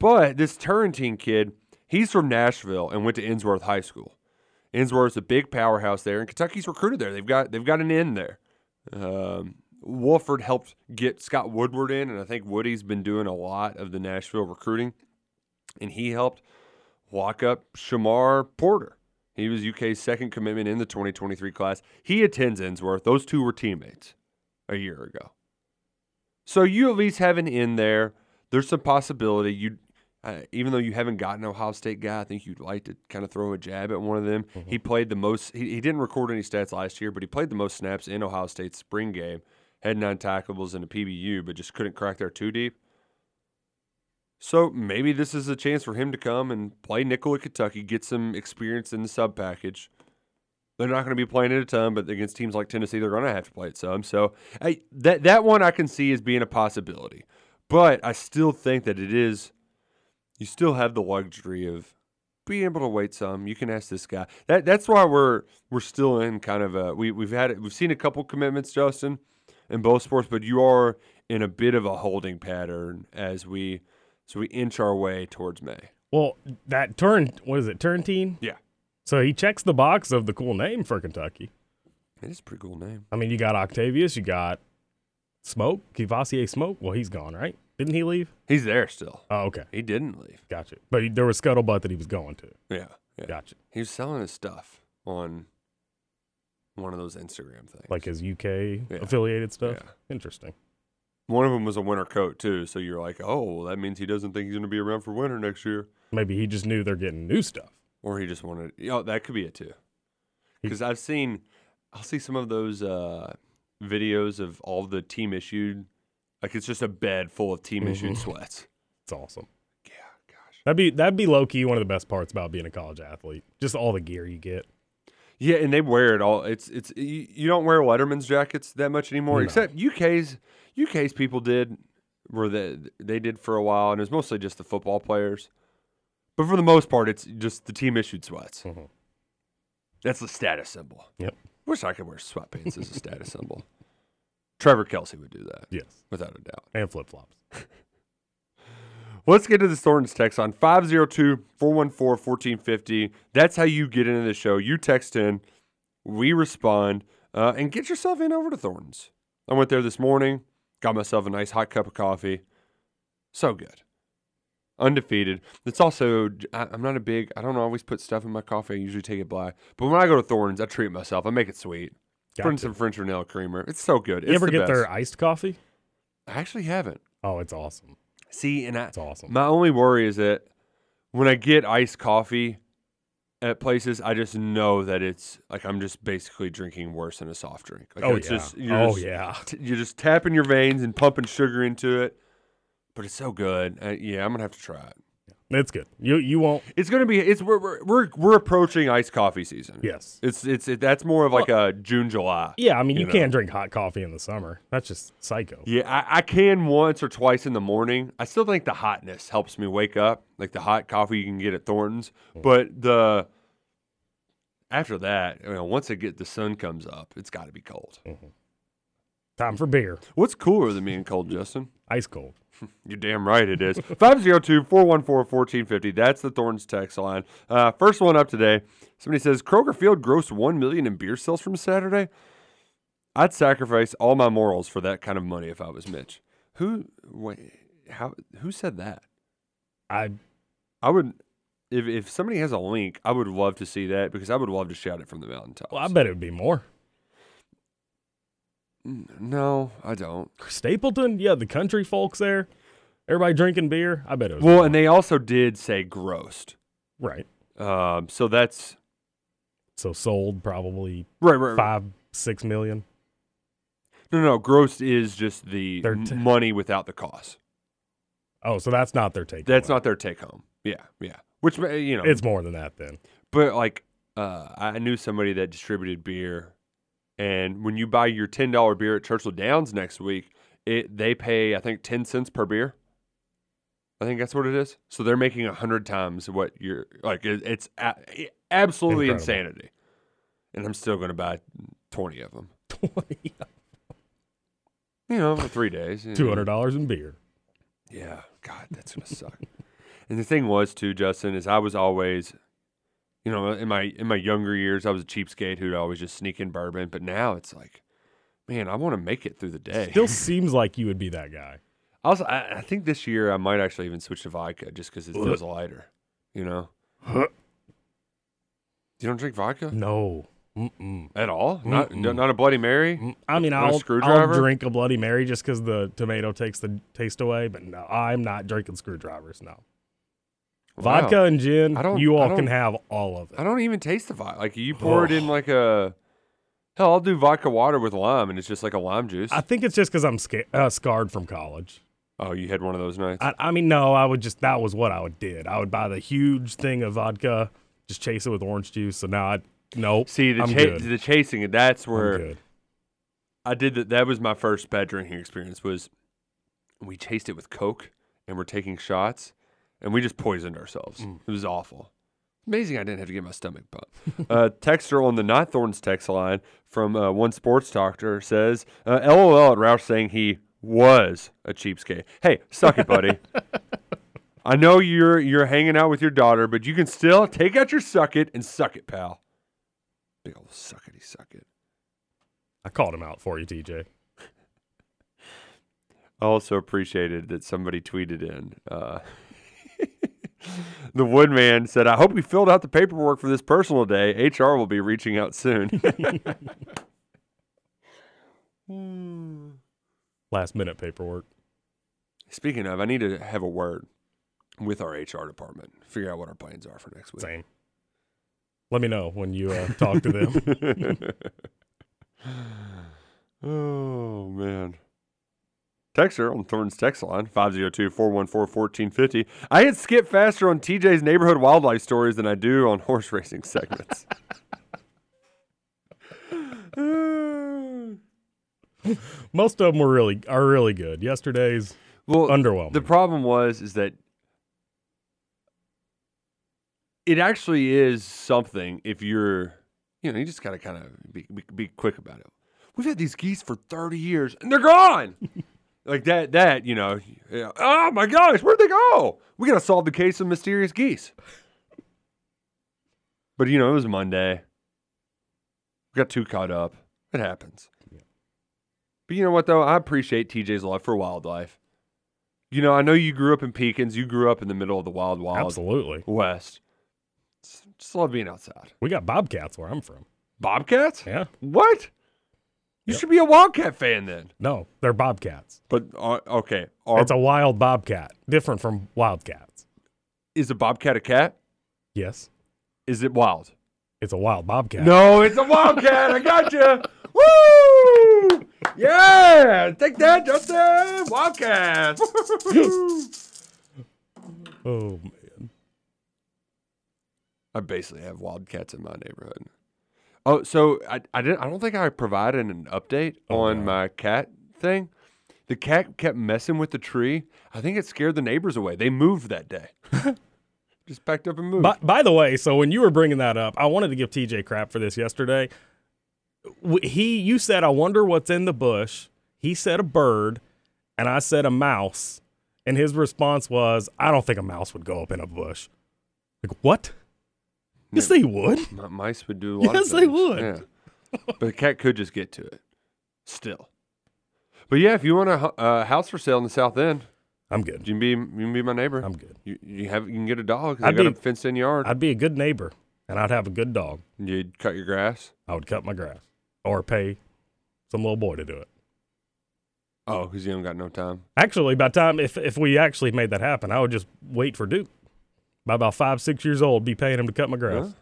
But this Turrentine kid, he's from Nashville and went to Ensworth High School. Ensworth's a big powerhouse there, and Kentucky's recruited there. They've got an end there. Wolford helped get Scott Woodward in, and I think Woody's been doing a lot of the Nashville recruiting, and he helped lock up Shamar Porter. He was UK's second commitment in the 2023 class. He attends Ensworth. Those two were teammates a year ago. So you at least have an in there. There's some possibility. Even though you haven't gotten an Ohio State guy, I think you'd like to kind of throw a jab at one of them. Mm-hmm. He played the most. He didn't record any stats last year, but he played the most snaps in Ohio State's spring game. Had 9 tackles in a PBU, but just couldn't crack there too deep. So maybe this is a chance for him to come and play nickel at Kentucky, get some experience in the sub package. They're not going to be playing it a ton, but against teams like Tennessee, they're going to have to play it some. So that one I can see as being a possibility. But I still think that it is – you still have the luxury of being able to wait some. You can ask this guy. That's why we're still in kind of a we've seen a couple commitments, Justin, in both sports, but you are in a bit of a holding pattern as we – so we inch our way towards May. Well, Turrentine? Yeah. So he checks the box of the cool name for Kentucky. It is a pretty cool name. I mean, you got Octavius, you got Smoke, Kivassier Smoke. Well, he's gone, right? Didn't he leave? He's there still. Oh, okay. He didn't leave. Gotcha. But there was scuttlebutt that he was going to. Yeah. Gotcha. He was selling his stuff on one of those Instagram things. Like his UK-affiliated stuff? Yeah. Interesting. One of them was a winter coat, too, so you're like, oh, well, that means he doesn't think he's going to be around for winter next year. Maybe he just knew they're getting new stuff. Or he just wanted – that could be it, too. Because I'll see some of those videos of all the team-issued – like, it's just a bed full of team-issued sweats. It's awesome. Yeah, gosh. That'd be low-key one of the best parts about being a college athlete, just all the gear you get. Yeah, and they wear it all. It's you don't wear Letterman's jackets that much anymore, except UK's people did for a while, and it was mostly just the football players. But for the most part, it's just the team-issued sweats. Mm-hmm. That's the status symbol. Yep. Wish I could wear sweatpants as a status symbol. Trevor Kelsey would do that. Yes. Without a doubt. And flip-flops. Let's get to the Thornton's text on 502-414-1450. That's how you get into the show. You text in, we respond, and get yourself in over to Thornton's. I went there this morning, got myself a nice hot cup of coffee. So good. Undefeated. It's also, I don't always put stuff in my coffee. I usually take it black. But when I go to Thornton's, I treat myself. I make it sweet. Put in some French vanilla creamer. It's so good. You ever get their iced coffee? I actually haven't. Oh, it's awesome. See, and that's awesome. My only worry is that when I get iced coffee at places, I just know that it's like I'm just basically drinking worse than a soft drink. Like you're just tapping your veins and pumping sugar into it, but it's so good. I'm gonna have to try it. Yeah. It's good. You won't. It's gonna be. It's we're approaching iced coffee season. Yes, that's more of like a June, July. Yeah, I mean you can't drink hot coffee in the summer. That's just psycho. Yeah, I can once or twice in the morning. I still think the hotness helps me wake up. Like the hot coffee you can get at Thornton's, but after that, once the sun comes up, it's got to be cold. Mm-hmm. Time for beer. What's cooler than being cold, Justin? Ice cold. You're damn right it is. 502-414-1450. That's the Thornton's text line. First one up today. Somebody says, Kroger Field grossed $1 million in beer sales from Saturday. I'd sacrifice all my morals for that kind of money if I was Mitch. Who said that? I would if somebody has a link, I would love to see that because I would love to shout it from the mountaintops. Well, I bet it would be more. No, I don't. Stapleton, yeah, the country folks there, everybody drinking beer. I bet it was. Well, more. And they also did say grossed, right? So that's sold probably right. 5-6 million. No, grossed is just the money without the cost. Oh, so that's not their take. That's not their take home. Yeah. Which it's more than that then. But I knew somebody that distributed beer. And when you buy your $10 beer at Churchill Downs next week, they pay, I think, 10 cents per beer. I think that's what it is. So they're making 100 times what you're – like, it's absolutely insanity. And I'm still going to buy 20 of them. 20 of them. For 3 days. $200 in beer. Yeah. God, that's going to suck. And the thing was, too, Justin, is I was always – in my younger years, I was a cheapskate who'd always just sneak in bourbon. But now it's like, man, I want to make it through the day. Still seems like you would be that guy. Also, I think this year I might actually even switch to vodka just because it feels lighter. You don't drink vodka? No. Mm-mm. At all? Not a Bloody Mary? Mm-mm. I mean, I'll drink a Bloody Mary just because the tomato takes the taste away. But no, I'm not drinking screwdrivers, no. Wow. Vodka and gin, you all can have all of it. I don't even taste the vodka. Like, you pour it in like a... Hell, I'll do vodka water with lime, and it's just like a lime juice. I think it's just because I'm scarred from college. Oh, you had one of those nights? That was what I did. I would buy the huge thing of vodka, just chase it with orange juice, so now See, the chasing it, that's where... I did that. That was my first bad drinking experience, was we chased it with Coke, and we're taking shots... And we just poisoned ourselves. Mm. It was awful. Amazing I didn't have to get my stomach pumped. Texter on the Not Thorns text line from One Sports Doctor says, LOL at Roush saying he was a cheapskate. Hey, suck it, buddy. I know you're hanging out with your daughter, but you can still take out your suck it and suck it, pal. Big old suckety suck it. I called him out for you, TJ. I also appreciated that somebody tweeted in, the Woodman said, I hope we filled out the paperwork for this personal day. HR will be reaching out soon. Last minute paperwork. Speaking of, I need to have a word with our HR department. Figure out what our plans are for next week. Same. Let me know when you talk to them. Oh, man. Texter on Thornton's text line, 502-414-1450. I hit skip faster on TJ's neighborhood wildlife stories than I do on horse racing segments. Most of them are really good. Yesterday's underwhelming. The problem is that it actually is something if you're, you just got to kind of be quick about it. We've had these geese for 30 years and they're gone. Like that, oh my gosh, where'd they go? We got to solve the case of mysterious geese. But, it was Monday. We got too caught up. It happens. Yeah. But you know what, though? I appreciate TJ's love for wildlife. I know you grew up in Pekins. You grew up in the middle of the wild Absolutely. West. Just love being outside. We got bobcats where I'm from. Bobcats? Yeah. What? You should be a Wildcat fan then. No, they're Bobcats. But, okay. It's a wild Bobcat, different from Wildcats. Is a Bobcat a cat? Yes. Is it wild? It's a wild Bobcat. No, it's a Wildcat. I gotcha. Woo! Yeah! Take that, Justin! Wildcat! Oh, man. I basically have Wildcats in my neighborhood. Oh, so I don't think I provided an update on my cat thing. The cat kept messing with the tree. I think it scared the neighbors away. They moved that day. Just packed up and moved. By the way, so when you were bringing that up, I wanted to give TJ crap for this yesterday. You said, I wonder what's in the bush. He said a bird, and I said a mouse. And his response was, I don't think a mouse would go up in a bush. Like, what? Yes, they would. Mice would do a lot of things. Yes, they would. Yeah. But a cat could just get to it still. But, yeah, if you want a house for sale in the South End, I'm good. You can be my neighbor. I'm good. You can get a dog. I've got a fenced-in yard. I'd be a good neighbor, and I'd have a good dog. You'd cut your grass? I would cut my grass or pay some little boy to do it. Oh, because you haven't got no time. Actually, by the time, if we actually made that happen, I would just wait for Duke. By about 5-6 years old, be paying him to cut my grass. Huh?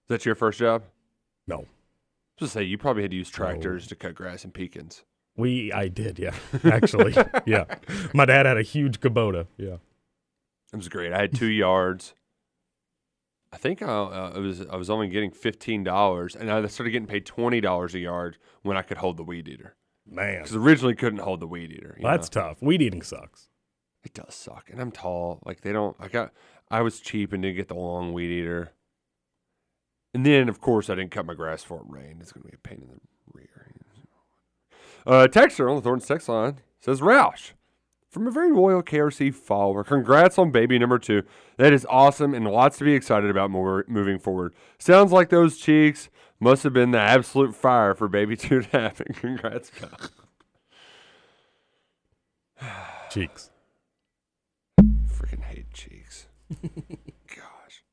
Is that your first job? No. Just say you probably had to use tractors to cut grass in Pekins. I did, yeah. Actually, yeah. My dad had a huge Kubota, yeah. It was great. I had 2 yards. I think I was only getting $15, and I started getting paid $20 a yard when I could hold the weed eater. Man. Because originally couldn't hold the weed eater. That's tough. Weed eating sucks. It does suck. And I'm tall. Like, they don't – I was cheap and didn't get the long weed eater. And then, of course, I didn't cut my grass before it rained. It's going to be a pain in the rear. Texter on the Thornton's text line says, Roush, from a very loyal KRC follower, congrats on baby number 2. That is awesome and lots to be excited about moving forward. Sounds like those cheeks – must have been the absolute fire for baby 2 to happen. Congrats, pal. Cheeks. Freaking hate cheeks. Gosh.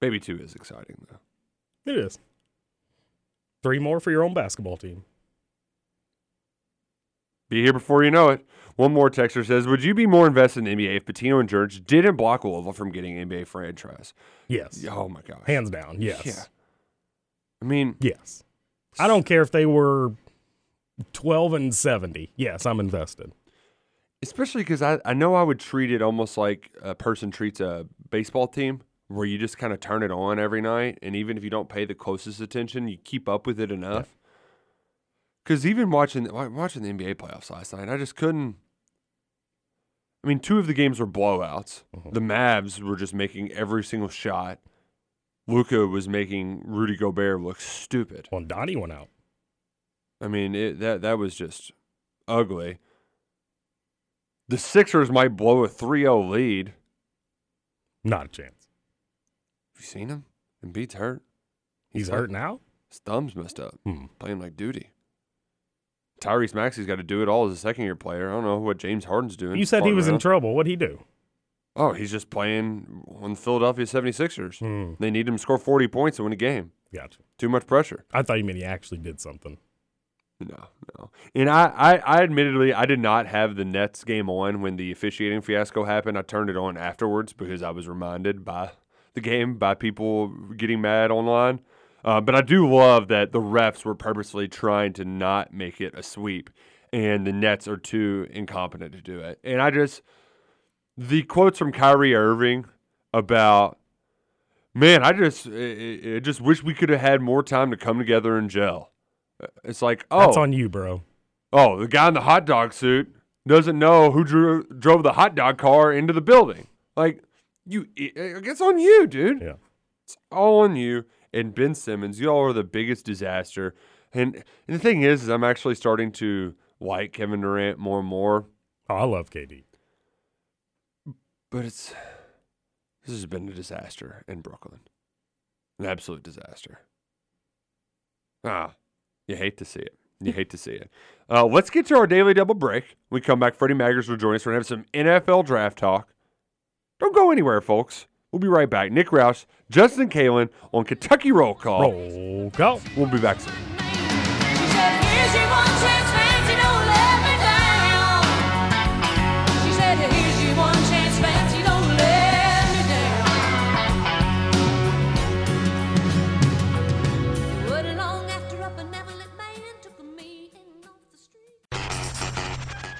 Baby 2 is exciting, though. It is. 3 more for your own basketball team. Be here before you know it. One more texter says, would you be more invested in the NBA if Pitino and George didn't block Louisville from getting an NBA franchise? Yes. Oh, my gosh. Hands down, yes. Yeah. I mean, yes. I don't care if they were 12 and 70. Yes, I'm invested. Especially because I know I would treat it almost like a person treats a baseball team, where you just kind of turn it on every night, and even if you don't pay the closest attention, you keep up with it enough. Because even watching the NBA playoffs last night, I just couldn't. I mean, 2 of the games were blowouts. Uh-huh. The Mavs were just making every single shot. Luka was making Rudy Gobert look stupid. Well, Donnie went out. I mean, that was just ugly. The Sixers might blow a 3-0 lead. Not a chance. Have you seen him? Embiid's hurt. He's hurt now? His thumb's messed up. Playing like duty. Tyrese Maxey's got to do it all as a second-year player. I don't know what James Harden's doing. You said he was in trouble. What'd he do? Oh, he's just playing on the Philadelphia 76ers. They need him to score 40 points to win a game. Gotcha. Too much pressure. I thought you meant he actually did something. No. And I admittedly, I did not have the Nets game on when the officiating fiasco happened. I turned it on afterwards because I was reminded by the game, by people getting mad online. But I do love that the refs were purposely trying to not make it a sweep, and the Nets are too incompetent to do it. And the quotes from Kyrie Irving about, man, I just wish we could have had more time to come together and gel. It's like, oh. That's on you, bro. Oh, the guy in the hot dog suit doesn't know who drove the hot dog car into the building. Like, it's on you, dude. Yeah. It's all on you. And Ben Simmons, y'all are the biggest disaster. And the thing is I'm actually starting to like Kevin Durant more and more. Oh, I love KD. But this has been a disaster in Brooklyn. An absolute disaster. You hate to see it. You hate to see it. Let's get to our daily double break. When we come back, Freddie Maggers will join us. We're going to have some NFL draft talk. Don't go anywhere, folks. We'll be right back. Nick Roush, Justin Kalin on Kentucky Roll Call. Roll Call. We'll be back soon.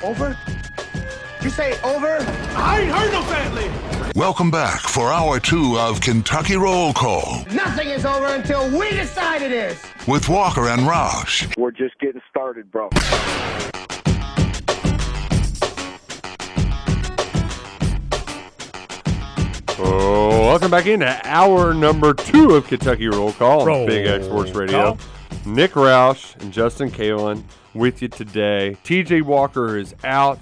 Over? You say over? I ain't heard no fat lady. Welcome back for Hour 2 of Kentucky Roll Call. Nothing is over until we decide it is. With Walker and Roush. We're just getting started, bro. Welcome back into Hour number 2 of Kentucky Roll Call on Big X Sports Radio. Nick Roush and Justin Kalin with you today. TJ Walker is out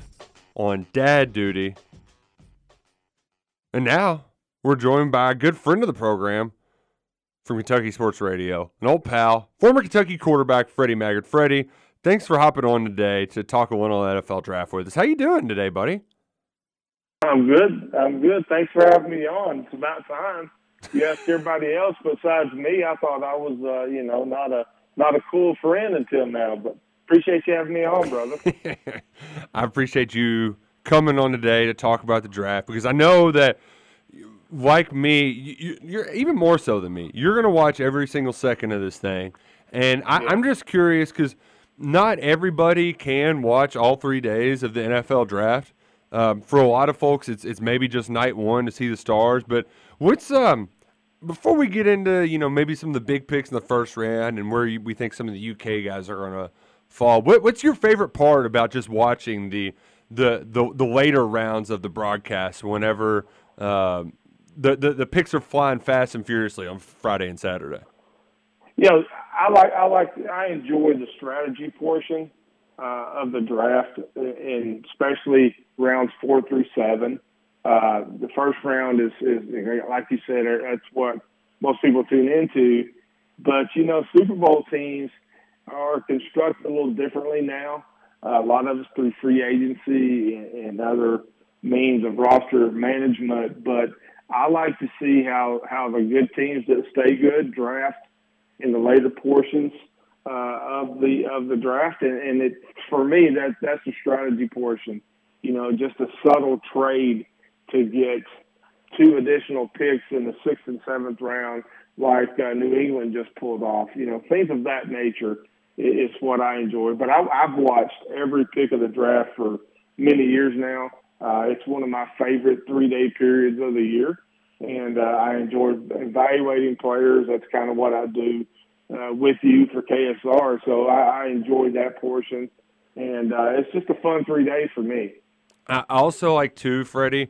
on dad duty. And now we're joined by a good friend of the program from Kentucky Sports Radio, an old pal, former Kentucky quarterback Freddie Maggard. Freddie, thanks for hopping on today to talk a little NFL draft with us. How you doing today, buddy? I'm good. Thanks for having me on. It's about time. You ask everybody else besides me. I thought I was, not a cool friend until now. But appreciate you having me on, brother. I appreciate you coming on today to talk about the draft because I know that, like me, you're even more so than me. You're going to watch every single second of this thing, and I'm just curious because not everybody can watch all 3 days of the NFL draft. For a lot of folks, it's maybe just night one to see the stars. But what's before we get into maybe some of the big picks in the first round and where we think some of the UK guys are going to fall, what's your favorite part about just watching the later rounds of the broadcast whenever the picks are flying fast and furiously on Friday and Saturday? Yeah, I enjoy the strategy portion of the draft, and especially rounds 4 through 7. The first round is like you said, that's what most people tune into. But Super Bowl teams are constructed a little differently now. A lot of it's through free agency and other means of roster management. But I like to see how the good teams that stay good draft in the later portions of the draft, and it, for me, that's the strategy portion. Just a subtle trade to get 2 additional picks in the 6th and 7th round, like New England just pulled off. Things of that nature is what I enjoy. But I've watched every pick of the draft for many years now. It's one of my favorite 3-day periods of the year. And I enjoy evaluating players. That's kind of what I do with you for KSR. So I enjoy that portion. And it's just a fun 3 days for me. I also like, too, Freddie,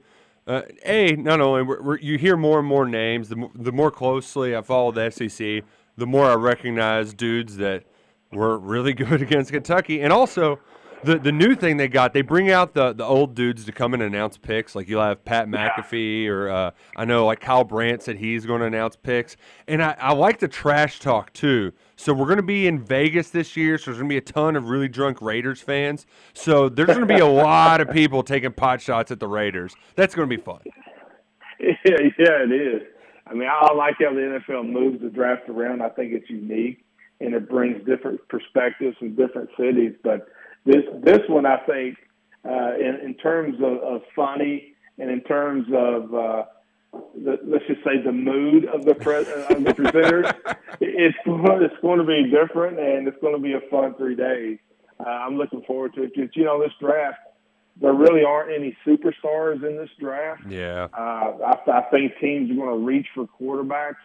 not only you hear more and more names, the more closely I follow the SEC, the more I recognize dudes that were really good against Kentucky. And also, the new thing they got, they bring out the old dudes to come and announce picks. Like you'll have Pat McAfee or I know like Kyle Brandt said he's going to announce picks. And I like the trash talk, too. So we're going to be in Vegas this year, so there's going to be a ton of really drunk Raiders fans. So there's going to be a lot of people taking pot shots at the Raiders. That's going to be fun. Yeah, it is. I mean, I like how the NFL moves the draft around. I think it's unique, and it brings different perspectives from different cities. But this one, I think, in terms of funny and in terms of let's just say the mood of the presenters, it's going to be different, and it's going to be a fun 3 days. I'm looking forward to it. Just, this draft, there really aren't any superstars in this draft. Yeah. I think teams are going to reach for quarterbacks,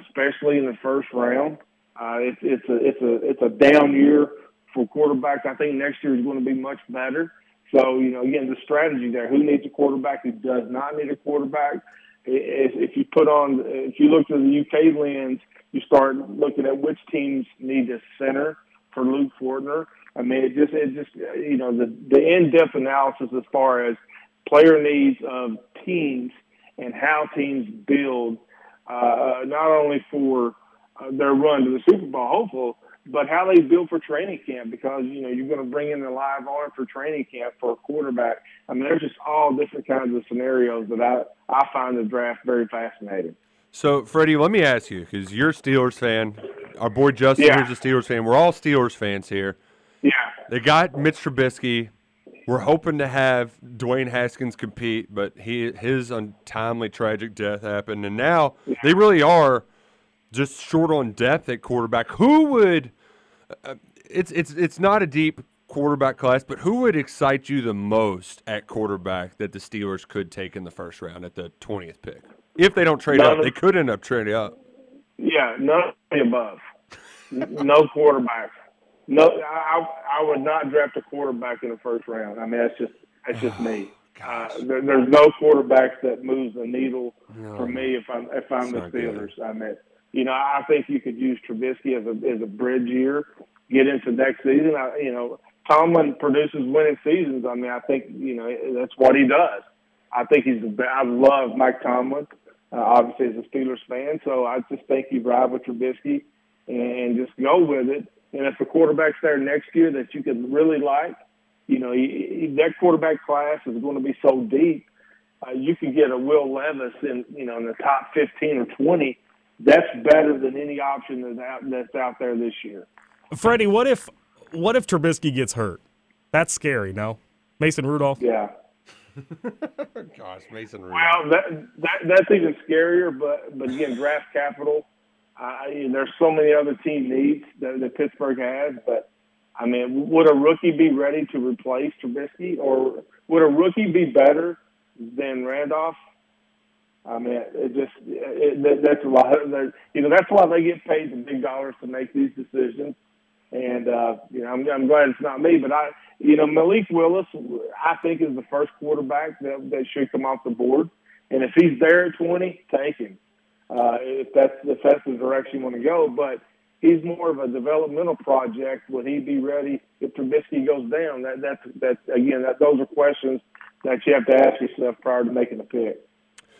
especially in the first round. It's a down year for quarterbacks. I think next year is going to be much better. So, again, the strategy there, who needs a quarterback, who does not need a quarterback. If you look through the UK lens, you start looking at which teams need a center for Luke Fortner. I mean, the in-depth analysis as far as player needs of teams and how teams build, not only for their run to the Super Bowl hopeful, but how they build for training camp, because, you're going to bring in a live arm for training camp for a quarterback. I mean, there's just all different kinds of scenarios that I find the draft very fascinating. So, Freddie, let me ask you, because you're a Steelers fan. Our boy Justin here's a Steelers fan. We're all Steelers fans here. Yeah. They got Mitch Trubisky. We're hoping to have Dwayne Haskins compete, but his untimely tragic death happened. And now they really are just short on depth at quarterback. Who would it's not a deep quarterback class, but who would excite you the most at quarterback that the Steelers could take in the first round at the 20th pick? If they don't trade up, they could end up trading up. Yeah, none of the above. No quarterback. No, I would not draft a quarterback in the first round. I mean, that's just me. There's no quarterback that moves the needle for me if I'm the Steelers. Good. I mean, You know, I think you could use Trubisky as a bridge year, get into next season. Tomlin produces winning seasons. I mean, I think, that's what he does. I think he's the best. I love Mike Tomlin, obviously, as a Steelers fan. So I just think you ride with Trubisky and just go with it. And if the quarterback's there next year that you could really like, that quarterback class is going to be so deep. You can get a Will Levis in the top 15 or 20. That's better than any option that's out there this year. Freddie, what if Trubisky gets hurt? That's scary, no? Mason Rudolph? Yeah. Gosh, Mason Rudolph. Well, that's even scarier, but again, draft capital. There's so many other team needs that Pittsburgh has, but, I mean, would a rookie be ready to replace Trubisky? Or would a rookie be better than Randolph? I mean, that's a lot. That's why they get paid the big dollars to make these decisions. And I'm glad it's not me, but Malik Willis, I think, is the first quarterback that should come off the board. And if he's there at 20, take him. If that's the direction you want to go, but he's more of a developmental project. Would he be ready if Trubisky goes down? Those are questions that you have to ask yourself prior to making a pick.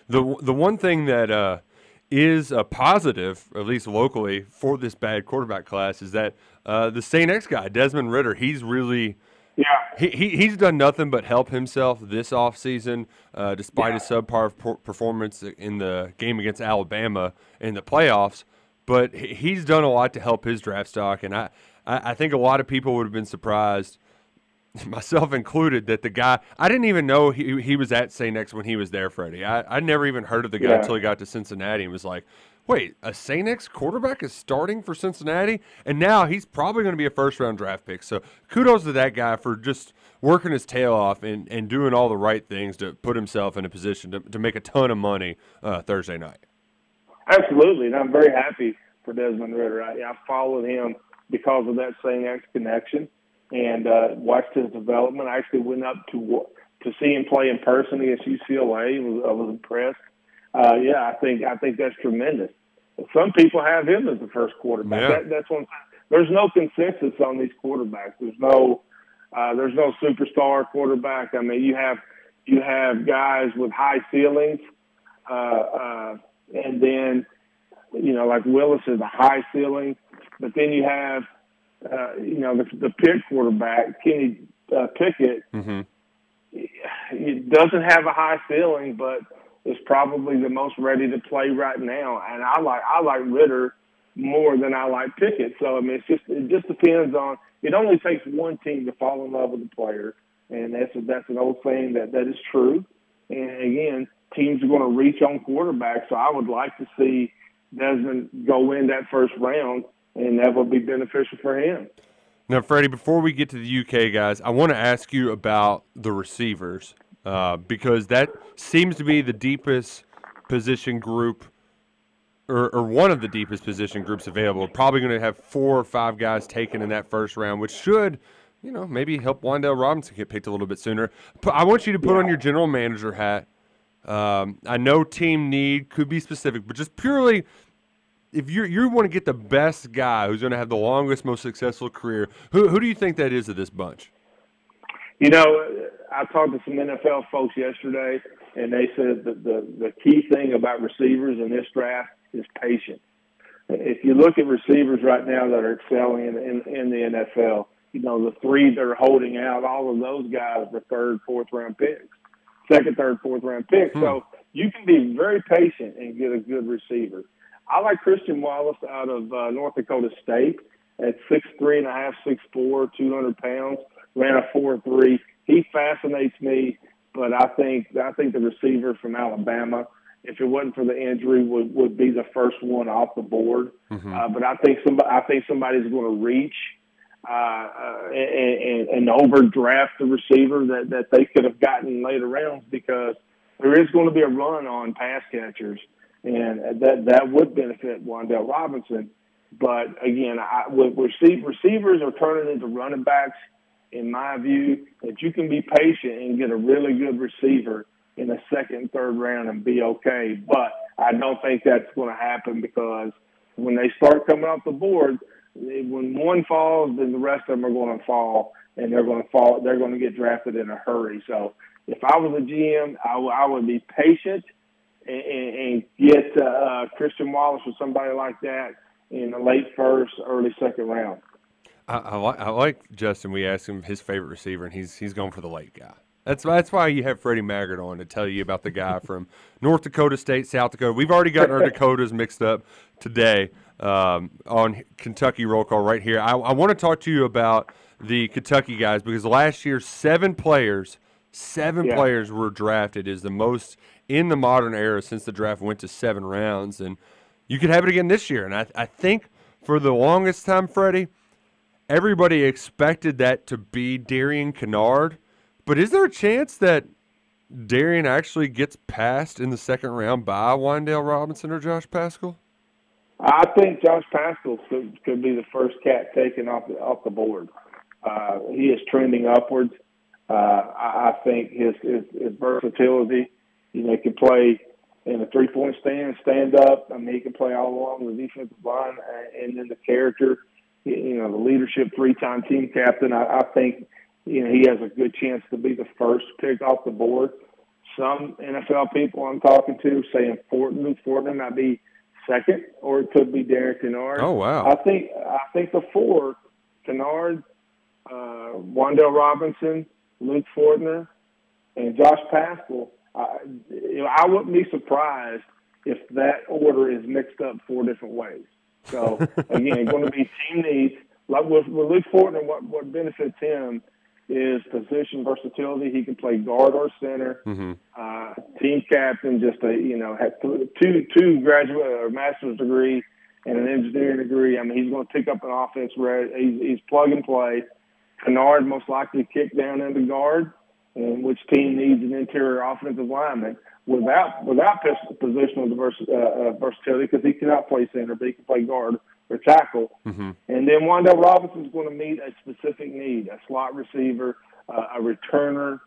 The one thing that is a positive, at least locally, for this bad quarterback class is that the St. X guy, Desmond Ridder, he's really he's done nothing but help himself this offseason despite his subpar performance in the game against Alabama in the playoffs. But he's done a lot to help his draft stock, and I think a lot of people would have been surprised, myself included, that the guy – I didn't even know he was at St. X when he was there, Freddie. I never even heard of the guy until he got to Cincinnati and was like, wait, a St. X quarterback is starting for Cincinnati? And now he's probably going to be a first-round draft pick. So kudos to that guy for just working his tail off and doing all the right things to put himself in a position to make a ton of money Thursday night. Absolutely, and I'm very happy for Desmond Ridder. I followed him because of that St. X connection. And watched his development. I actually went up to see him play in person against UCLA. I was impressed. I think that's tremendous. Some people have him as the first quarterback. Yeah. That's one. There's no consensus on these quarterbacks. There's no superstar quarterback. I mean, you have guys with high ceilings, and then like Willis is a high ceiling, but then you have. The Pitt quarterback, Kenny Pickett, he doesn't have a high ceiling, but is probably the most ready to play right now. And I like Ridder more than I like Pickett. So I mean, it just depends on. It only takes one team to fall in love with a player, and that's an old saying that is true. And again, teams are going to reach on quarterbacks. So I would like to see Desmond go in that first round. And that will be beneficial for him. Now, Freddie, before we get to the UK guys, I want to ask you about the receivers because that seems to be the deepest position group or one of the deepest position groups available. Probably going to have 4 or 5 guys taken in that first round, which should, maybe help Wandale Robinson get picked a little bit sooner. But I want you to put on your general manager hat. I know team need could be specific, but just purely – if you want to get the best guy who's going to have the longest, most successful career, who do you think that is of this bunch? I talked to some NFL folks yesterday, and they said that the key thing about receivers in this draft is patience. If you look at receivers right now that are excelling in the NFL, the 3 that are holding out, all of those guys were second, third, fourth round picks. So you can be very patient and get a good receiver. I like Christian Wallace out of North Dakota State at 6'3.5", 6'4", 200 pounds, ran a 4.3. He fascinates me, but I think the receiver from Alabama, if it wasn't for the injury, would be the first one off the board. But I think somebody's going to reach and overdraft the receiver that they could have gotten later rounds because there is going to be a run on pass catchers. And that would benefit Wandale Robinson. But, again, receivers are turning into running backs, in my view, that you can be patient and get a really good receiver in the second, third round and be okay. But I don't think that's going to happen because when they start coming off the board, when one falls, then the rest of them are going to fall, and they're going to fall. They're going to get drafted in a hurry. So if I was a GM, I would be patient and get Christian Wallace or somebody like that in the late first, early second round. I like Justin. We asked him his favorite receiver, and he's going for the late guy. That's why you have Freddie Maggard on to tell you about the guy from North Dakota State, South Dakota. We've already gotten our Dakotas mixed up today on Kentucky Roll Call right here. I want to talk to you about the Kentucky guys because last year seven players were drafted, is the most in the modern era since the draft went to seven rounds. And you could have it again this year. And I think for the longest time, Freddie, everybody expected that to be Darian Kennard. But is there a chance that Darian actually gets passed in the second round by Wandale Robinson or Josh Pascal? I think Josh Pascal could be the first cat taken off the board. He is trending upwards. I think his versatility, he can play in a three-point stand up. I mean, he can play all along the defensive line, and then the character, the leadership, three-time team captain. I think he has a good chance to be the first pick off the board. Some NFL people I'm talking to saying Fordham might be second, or it could be Derek Kennard. Oh, wow. I think the four, Kennard, Wandale Robinson, Luke Fortner, and Josh Pascal, I wouldn't be surprised if that order is mixed up four different ways. So, again, going to be team needs. Like with Luke Fortner, what benefits him is position versatility. He can play guard or center. Mm-hmm. Team captain, just has two graduate or master's degree and an engineering degree. I mean, he's going to pick up an offense where he's plug and play. Kennard most likely kicked down into guard, and which team needs an interior offensive lineman without positional versatility, because he cannot play center, but he can play guard or tackle. Mm-hmm. And then Wandale Robinson is going to meet a specific need, a slot receiver, a returner,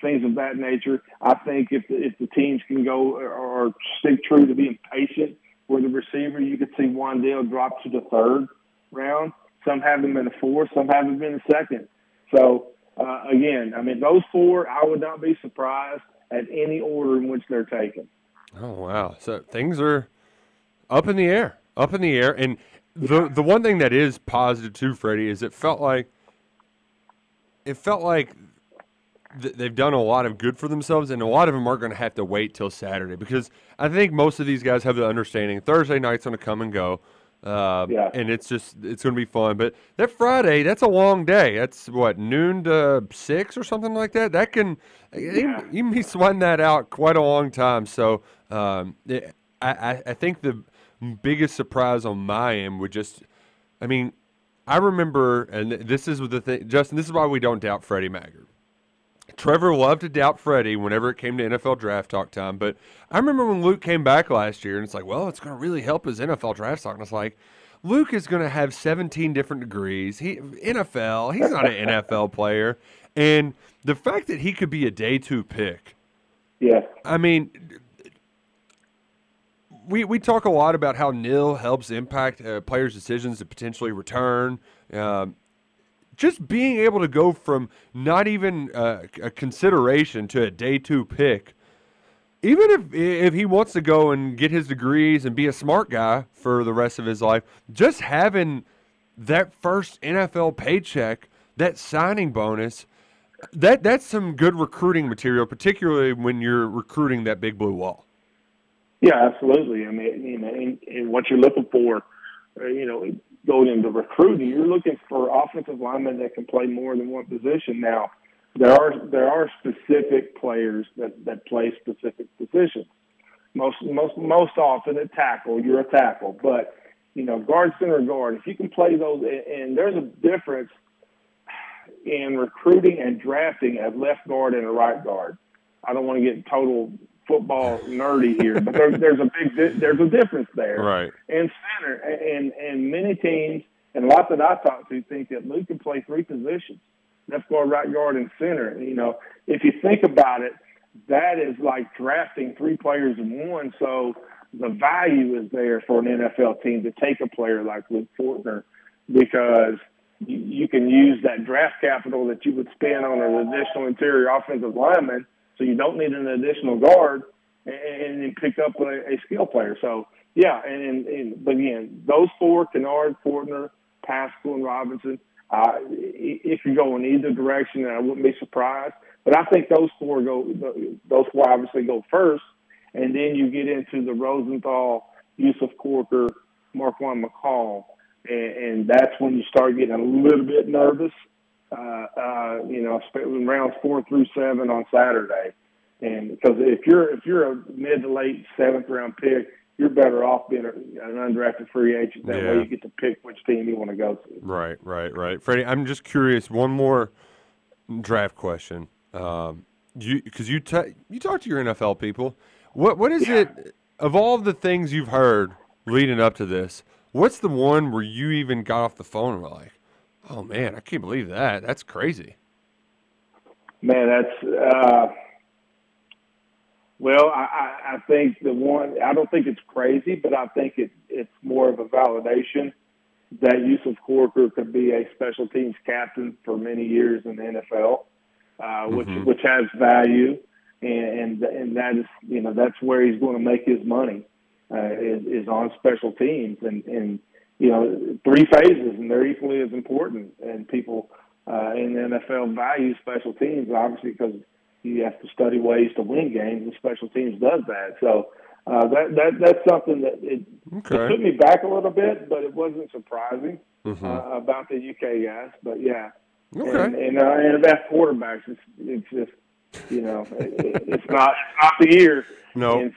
things of that nature. I think if the teams can go or stick true to being patient with the receiver, you could see Wandale drop to the third round. Some have him in the fourth, some have him in the second. So, again, I mean, those four, I would not be surprised at any order in which they're taken. Oh, wow. So things are up in the air. And the one thing that is positive too, Freddie, is it felt like they've done a lot of good for themselves, and a lot of them aren't going to have to wait till Saturday, because I think most of these guys have the understanding Thursday night's going to come and go. And it's going to be fun. But that Friday, that's a long day. That's what, noon to 6 or something like that? That can you can be sweating that out quite a long time. So I think the biggest surprise on my end would just – I mean, I remember – and this is the thing, Justin, this is why we don't doubt Freddie Maggard. Trevor loved to doubt Freddie whenever it came to NFL draft talk time, but I remember when Luke came back last year, and it's like, well, it's going to really help his NFL draft talk. And it's like, Luke is going to have 17 different degrees. He's not an NFL player. And the fact that he could be a day two pick. Yeah. I mean, we talk a lot about how nil helps impact players' decisions to potentially return. Just being able to go from not even a consideration to a day two pick, even if he wants to go and get his degrees and be a smart guy for the rest of his life, just having that first NFL paycheck, that signing bonus, that's some good recruiting material, particularly when you're recruiting that big blue wall. Yeah, absolutely. I mean, and what you're looking for, going into recruiting, you're looking for offensive linemen that can play more than one position. Now, there are specific players that play specific positions. Most often at tackle, you're a tackle, but guard, center, guard. If you can play those, and there's a difference in recruiting and drafting a left guard and a right guard. I don't want to get total football nerdy here, but there's a difference there. Right. And center, and many teams and lots that I talk to think that Luke can play three positions: left guard, right guard, and center. If you think about it, that is like drafting three players in one. So the value is there for an NFL team to take a player like Luke Fortner, because you can use that draft capital that you would spend on an additional interior offensive lineman, so you don't need an additional guard, and then pick up a skill player. So, yeah, and but again, those four, Kennard, Fortner, Pascal, and Robinson, if you go in either direction, I wouldn't be surprised. But I think those four obviously go first, and then you get into the Rosenthal, Yusuf Corker, Marquand McCall, and that's when you start getting a little bit nervous, in rounds 4 through 7 on Saturday. And because if you're a mid to late 7th round pick, you're better off being an undrafted free agent. That way you get to pick which team you want to go to. Right. Freddie, I'm just curious, one more draft question. You talk to your NFL people. What is it, of all the things you've heard leading up to this, what's the one where you even got off the phone and were like, oh, man, I can't believe that. That's crazy. Man, that's I think the one – I don't think it's crazy, but I think it's more of a validation that Yusuf Corker could be a special teams captain for many years in the NFL, which has value, and that is, you know, that's where he's going to make his money. Is on special teams, and you know, three phases, and they're equally as important. And people in the NFL value special teams, obviously, because you have to study ways to win games, and special teams does that. So that's something that it took me back a little bit, but it wasn't surprising about the UK guys. But yeah, and about quarterbacks, it's just. You know, it's not the year. No. And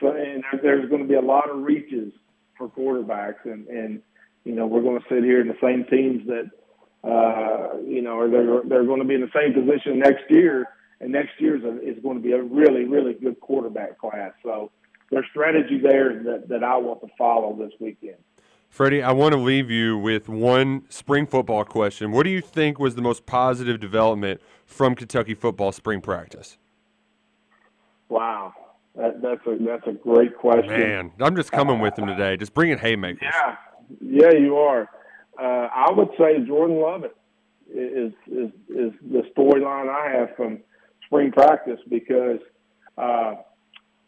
there's going to be a lot of reaches for quarterbacks. And you know, we're going to sit here in the same teams that, you know, or they're going to be in the same position next year. And next year is going to be a really, really good quarterback class. So there's strategy there that I want to follow this weekend. Freddie, I want to leave you with one spring football question. What do you think was the most positive development from Kentucky football spring practice? Wow, that's a great question. Man, I'm just coming with him today. Just bringing haymakers. Yeah, you are. I would say Jordan Lovett is the storyline I have from spring practice, because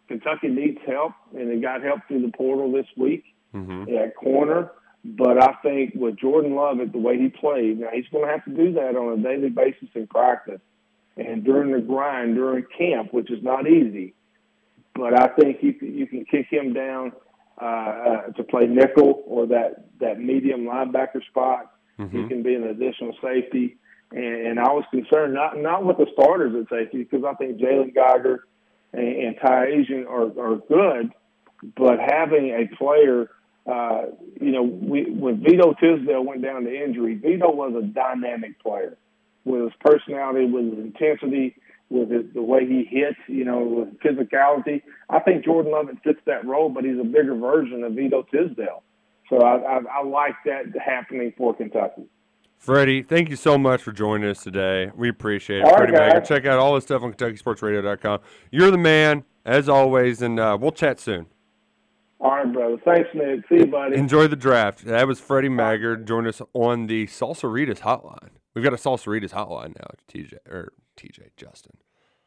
Kentucky needs help, and it got help through the portal this week at corner. But I think with Jordan Lovett, the way he played, now he's going to have to do that on a daily basis in practice and during the grind, during camp, which is not easy. But I think you can kick him down to play nickel or that medium linebacker spot. He can be an additional safety. And I was concerned, not with the starters at safety, because I think Jalen Geiger and Ty Asian are good, but having a player – when Vito Tisdale went down to injury, Vito was a dynamic player with his personality, with his intensity, with the way he hits, you know, with physicality. I think Jordan Lovett fits that role, but he's a bigger version of Vito Tisdale. So I like that happening for Kentucky. Freddie, thank you so much for joining us today. We appreciate it. All right, guys. Check out all this stuff on KentuckySportsRadio.com. You're the man, as always, and we'll chat soon. All right, brother. Thanks, Nick. See you, buddy. Enjoy the draft. That was Freddie Maggard joining us on the Salsaritas hotline. We've got a Salsaritas hotline now, Justin.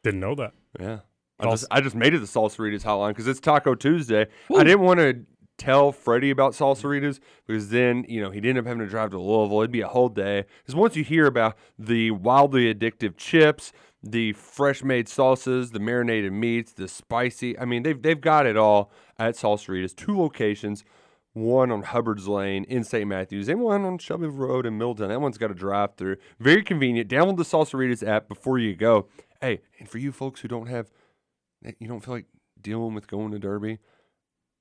Didn't know that. Yeah. I just made it the Salsaritas hotline because it's Taco Tuesday. Ooh. I didn't want to tell Freddie about Salsaritas because then, you know, he'd end up having to drive to Louisville. It'd be a whole day. Because once you hear about the wildly addictive chips, the fresh-made salsas, the marinated meats, the spicy. I mean, they've got it all at Salsaritas. 2 locations, one on Hubbard's Lane in St. Matthews and one on Shelby Road in Middletown. That one's got a drive-through. Very convenient. Download the Salsaritas app before you go. Hey, and for you folks who you don't feel like dealing with going to Derby,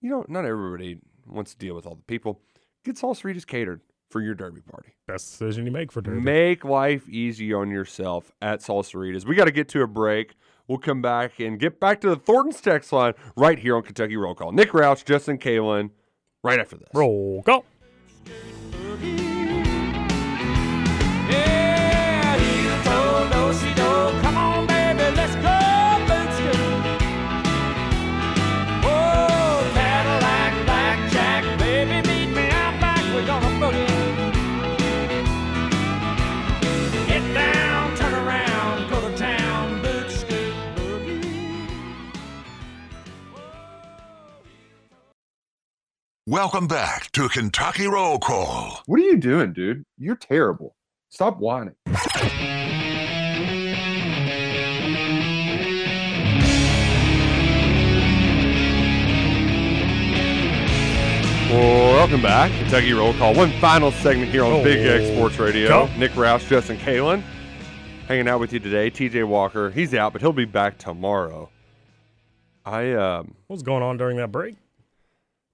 you know, not everybody wants to deal with all the people. Get Salsaritas catered for your Derby party. Best decision you make for Derby. Make life easy on yourself at Salsaritas. We got to get to a break. We'll come back and get back to the Thornton's text line right here on Kentucky Roll Call. Nick Roush, Justin Kalin, right after this. Roll Call. Welcome back to Kentucky Roll Call. What are you doing, dude? You're terrible. Stop whining. Welcome back, Kentucky Roll Call. One final segment here on Big X Sports Radio. Nick Roush, Justin Kalen, hanging out with you today. TJ Walker, he's out, but he'll be back tomorrow. What was going on during that break?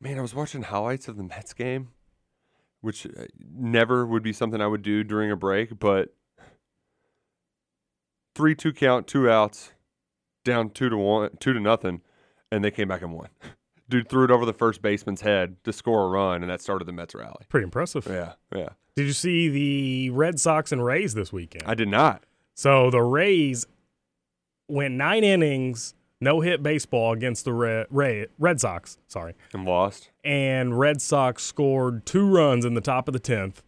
Man, I was watching highlights of the Mets game, which never would be something I would do during a break, but 3-2 count, two outs, down 2-1, 2-0, and they came back and won. Dude threw it over the first baseman's head to score a run, and that started the Mets rally. Pretty impressive. Yeah, yeah. Did you see the Red Sox and Rays this weekend? I did not. So the Rays went 9 innings, no-hit baseball against the Red Sox. Sorry. And lost. And Red Sox scored 2 runs in the top of the 10th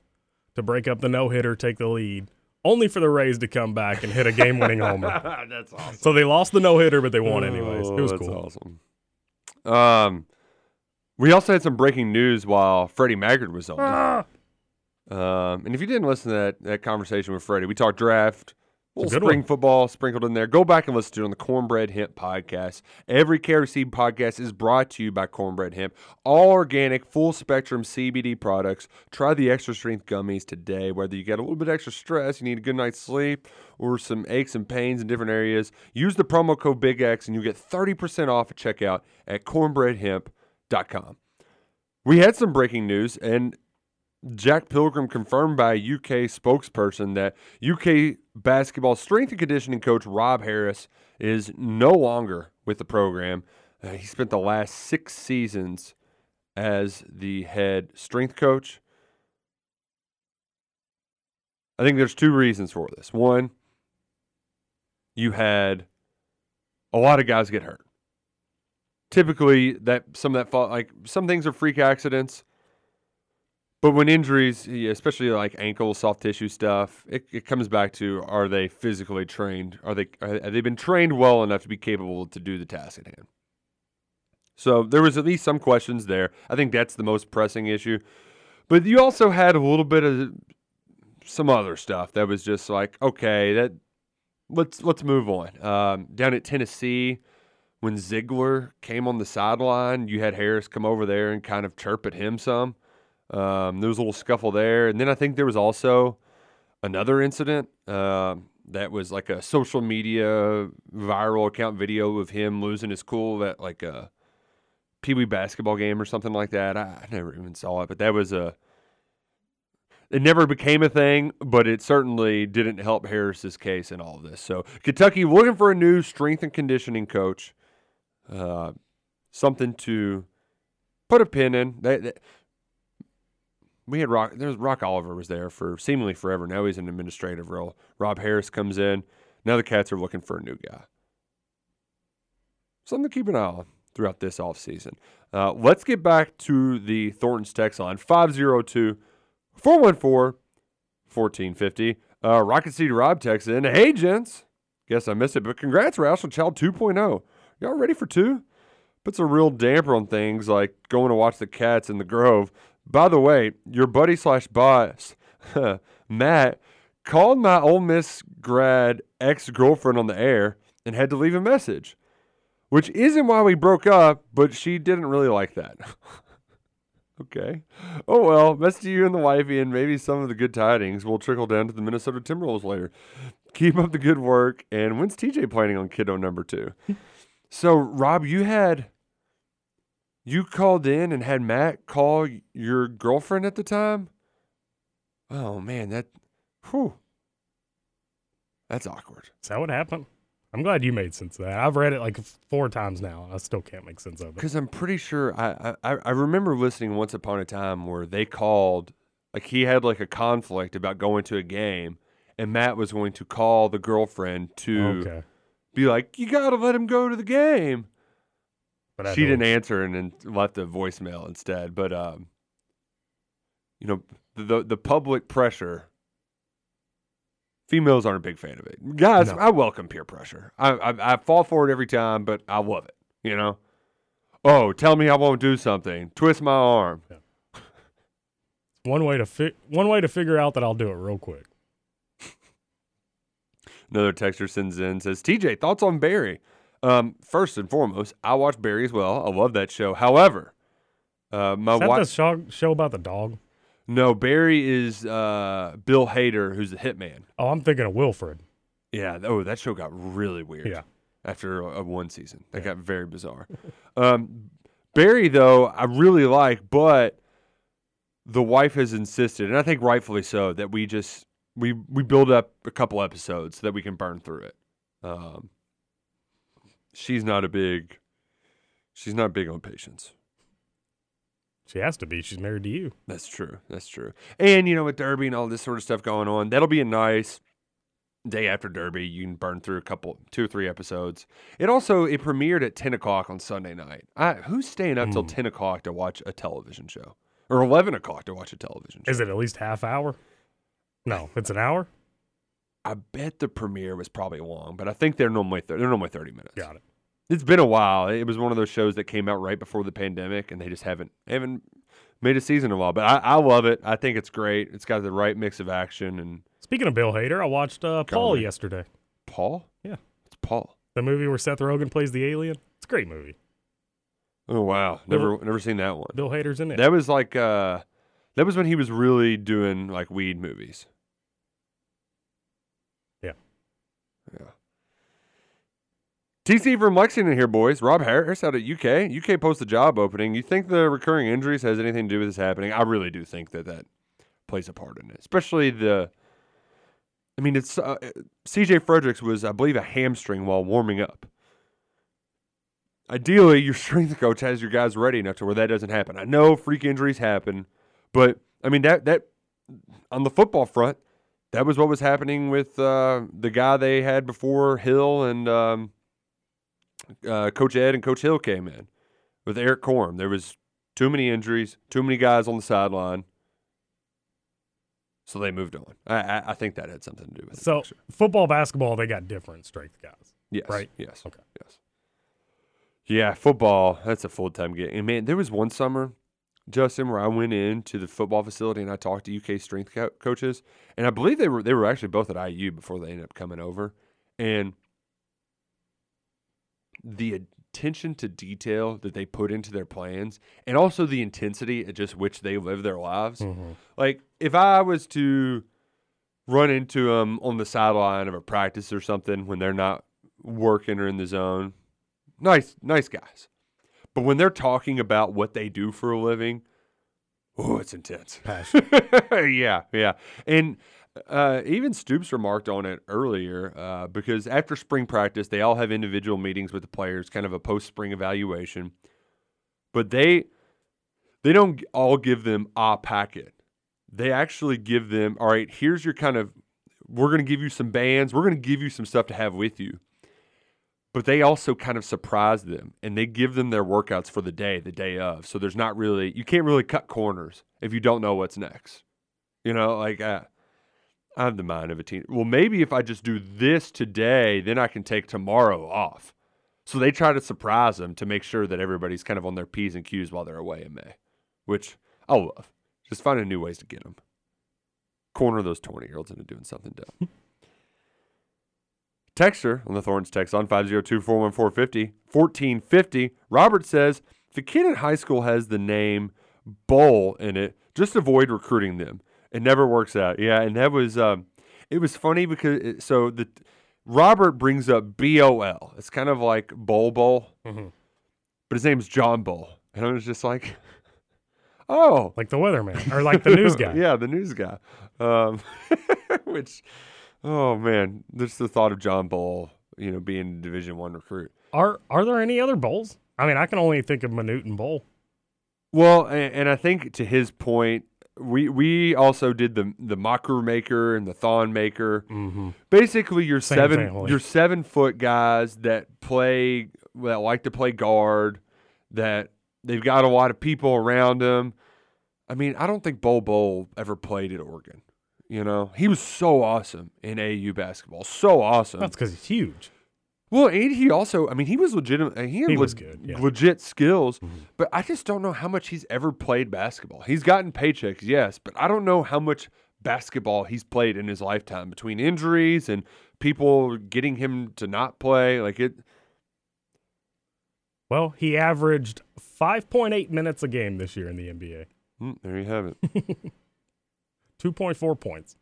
to break up the no-hitter, take the lead, only for the Rays to come back and hit a game-winning homer. That's awesome. So they lost the no-hitter, but they won anyways. It was cool. That's awesome. We also had some breaking news while Freddie Maggard was on. And if you didn't listen to that conversation with Freddie, we talked draft, a little spring football sprinkled in there. Go back and listen to it on the Cornbread Hemp podcast. Every Carry Seed podcast is brought to you by Cornbread Hemp. All organic, full-spectrum CBD products. Try the extra-strength gummies today. Whether you got a little bit extra stress, you need a good night's sleep, or some aches and pains in different areas, use the promo code BIGX and you'll get 30% off at checkout at cornbreadhemp.com. We had some breaking news, and Jack Pilgrim confirmed by a UK spokesperson that UK basketball strength and conditioning coach Rob Harris is no longer with the program. He spent the last 6 seasons as the head strength coach. I think there's 2 reasons for this. One, you had a lot of guys get hurt. Typically, some things are freak accidents. But when injuries, especially like ankle, soft tissue stuff, it comes back to, are they physically trained? Have they been trained well enough to be capable to do the task at hand? So there was at least some questions there. I think that's the most pressing issue. But you also had a little bit of some other stuff that was just like, okay, let's move on. Down at Tennessee, when Ziegler came on the sideline, you had Harris come over there and kind of chirp at him some. There was a little scuffle there. And then I think there was also another incident that was like a social media viral account video of him losing his cool at like a Pee Wee basketball game or something like that. I never even saw it, but that was it never became a thing, but it certainly didn't help Harris's case in all of this. So Kentucky looking for a new strength and conditioning coach, something to put a pin in. We had Rock Oliver was there for seemingly forever. Now he's in an administrative role. Rob Harris comes in. Now the Cats are looking for a new guy. Something to keep an eye on throughout this offseason. Let's get back to the Thornton's text line, 502-414-1450. Rocket City Rob texts in, "Hey, gents. Guess I missed it, but congrats, Roush, on Child 2.0. Y'all ready for 2? Puts a real damper on things like going to watch the Cats in the Grove. By the way, your buddy / boss, Matt, called my Ole Miss grad ex-girlfriend on the air and had to leave a message, which isn't why we broke up, but she didn't really like that." Okay. Oh, well, best to you and the wifey, and maybe some of the good tidings will trickle down to the Minnesota Timberwolves later. Keep up the good work. And when's TJ planning on kiddo number 2? So, Rob, you called in and had Matt call your girlfriend at the time? Oh, man, that's awkward. Is that what happened? I'm glad you made sense of that. I've read it like 4 times now, and I still can't make sense of it. Because I'm pretty sure I remember listening once upon a time where they called, like he had like a conflict about going to a game, and Matt was going to call the girlfriend to be like, you got to let him go to the game. She didn't answer and then left a voicemail instead. But, the public pressure, females aren't a big fan of it. Guys, no. I welcome peer pressure. I fall for it every time, but I love it, oh, tell me I won't do something. Twist my arm. Yeah. One way to figure out that I'll do it real quick. Another texter sends in, says, TJ, thoughts on Barry? First and foremost, I watch Barry as well. I love that show. However, my wife... Is that the show about the dog? No, Barry is Bill Hader, who's the hitman. Oh, I'm thinking of Wilfred. Yeah. Oh, that show got really weird. Yeah. After one season. That got very bizarre. Barry, though, I really like, but the wife has insisted, and I think rightfully so, that we just... We build up a couple episodes so that we can burn through it. She's not big on patience. She has to be. She's married to you. That's true. And, you know, with Derby and all this sort of stuff going on, that'll be a nice day after Derby. You can burn through two or three episodes. It premiered at 10 o'clock on Sunday night. Who's staying up till 10 o'clock to watch a television show? Or 11 o'clock to watch a television show? Is it at least half hour? No, it's an hour? I bet the premiere was probably long, but I think they're normally 30 minutes. Got it. It's been a while. It was one of those shows that came out right before the pandemic, and they just haven't made a season in a while. But I love it. I think it's great. It's got the right mix of action. And speaking of Bill Hader, I watched Paul yesterday. Paul? Yeah. It's Paul. The movie where Seth Rogen plays the alien. It's a great movie. Oh, wow. Never seen that one. Bill Hader's in it. That was like... That was when he was really doing, like, weed movies. Yeah. TC from Lexington here, boys. Rob Harris out at UK. UK posts a job opening. You think the recurring injuries has anything to do with this happening? I really do think that plays a part in it. Especially C.J. Frederick's was, I believe, a hamstring while warming up. Ideally, your strength coach has your guys ready enough to where that doesn't happen. I know freak injuries happen. But, I mean, that on the football front, that was what was happening with the guy they had before Hill and Coach Ed and Coach Hill came in with Eric Korm. There was too many injuries, too many guys on the sideline, so they moved on. I think that had something to do with it. So, football, basketball, they got different strength guys. Yes. Right? Yes. Okay. Yes. Yeah, football, that's a full-time game. And, man, there was one summer – Justin, where I went into the football facility and I talked to UK strength coaches, and I believe they were actually both at IU before they ended up coming over, and the attention to detail that they put into their plans, and also the intensity at just which they live their lives. Mm-hmm. Like, if I was to run into them on the sideline of a practice or something when they're not working or in the zone, nice guys. But when they're talking about what they do for a living, oh, it's intense. Passion. Yeah. And even Stoops remarked on it earlier because after spring practice, they all have individual meetings with the players, kind of a post-spring evaluation. But they don't all give them a packet. They actually give them, all right, here's your kind of, we're going to give you some bands. We're going to give you some stuff to have with you. But they also kind of surprise them, and they give them their workouts for the day of. So there's not really – you can't really cut corners if you don't know what's next. You know, like I have the mind of a teen. Well, maybe if I just do this today, then I can take tomorrow off. So they try to surprise them to make sure that everybody's kind of on their P's and Q's while they're away in May, which I love. Just finding new ways to get them. Corner those 20-year-olds into doing something dumb. Texter on the Thorns text on 502-414-50, 1450. Robert says, if a kid in high school has the name Bowl in it, just avoid recruiting them. It never works out. Yeah, and that was it was funny because Robert brings up B-O-L. It's kind of like Bowl, mm-hmm. But his name's John Bowl. And I was just like, oh. Like the weatherman or like the news guy. Yeah, the news guy. Which... Oh man, just the thought of John Bowl, you know, being a Division I recruit. Are there any other bowls? I mean, I can only think of Minuten Bowl. Well, and I think to his point, we also did the Mocker Maker and the Thon Maker. Mm-hmm. Basically, your your 7 foot guys that like to play guard, that they've got a lot of people around them. I mean, I don't think Bowl ever played at Oregon. You know, he was so awesome in AAU basketball. So awesome. That's because he's huge. Well, and he also, I mean, he was legitimate. He was good. Yeah. Legit skills, mm-hmm. but I just don't know how much he's ever played basketball. He's gotten paychecks, yes, but I don't know how much basketball he's played in his lifetime between injuries and people getting him to not play. Like it. Well, he averaged 5.8 minutes a game this year in the NBA. There you have it. 2.4 points.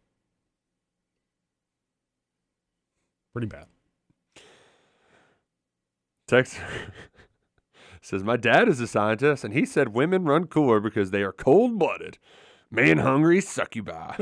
Pretty bad. Text says, my dad is a scientist, and he said women run cooler because they are cold-blooded. Man-hungry succubi.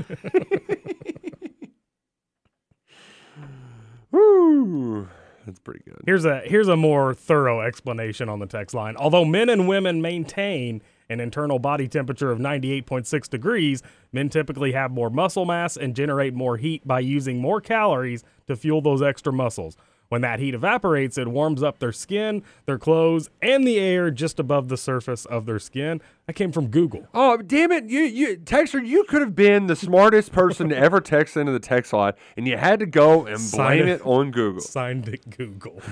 Woo. That's pretty good. Here's a more thorough explanation on the text line. Although men and women maintain an internal body temperature of 98.6 degrees, men typically have more muscle mass and generate more heat by using more calories to fuel those extra muscles. When that heat evaporates, it warms up their skin, their clothes, and the air just above the surface of their skin. That came from Google. Oh, damn it. You texter, you could have been the smartest person to ever text into the text line, and you had to go and blame it on Google. Signed it Google.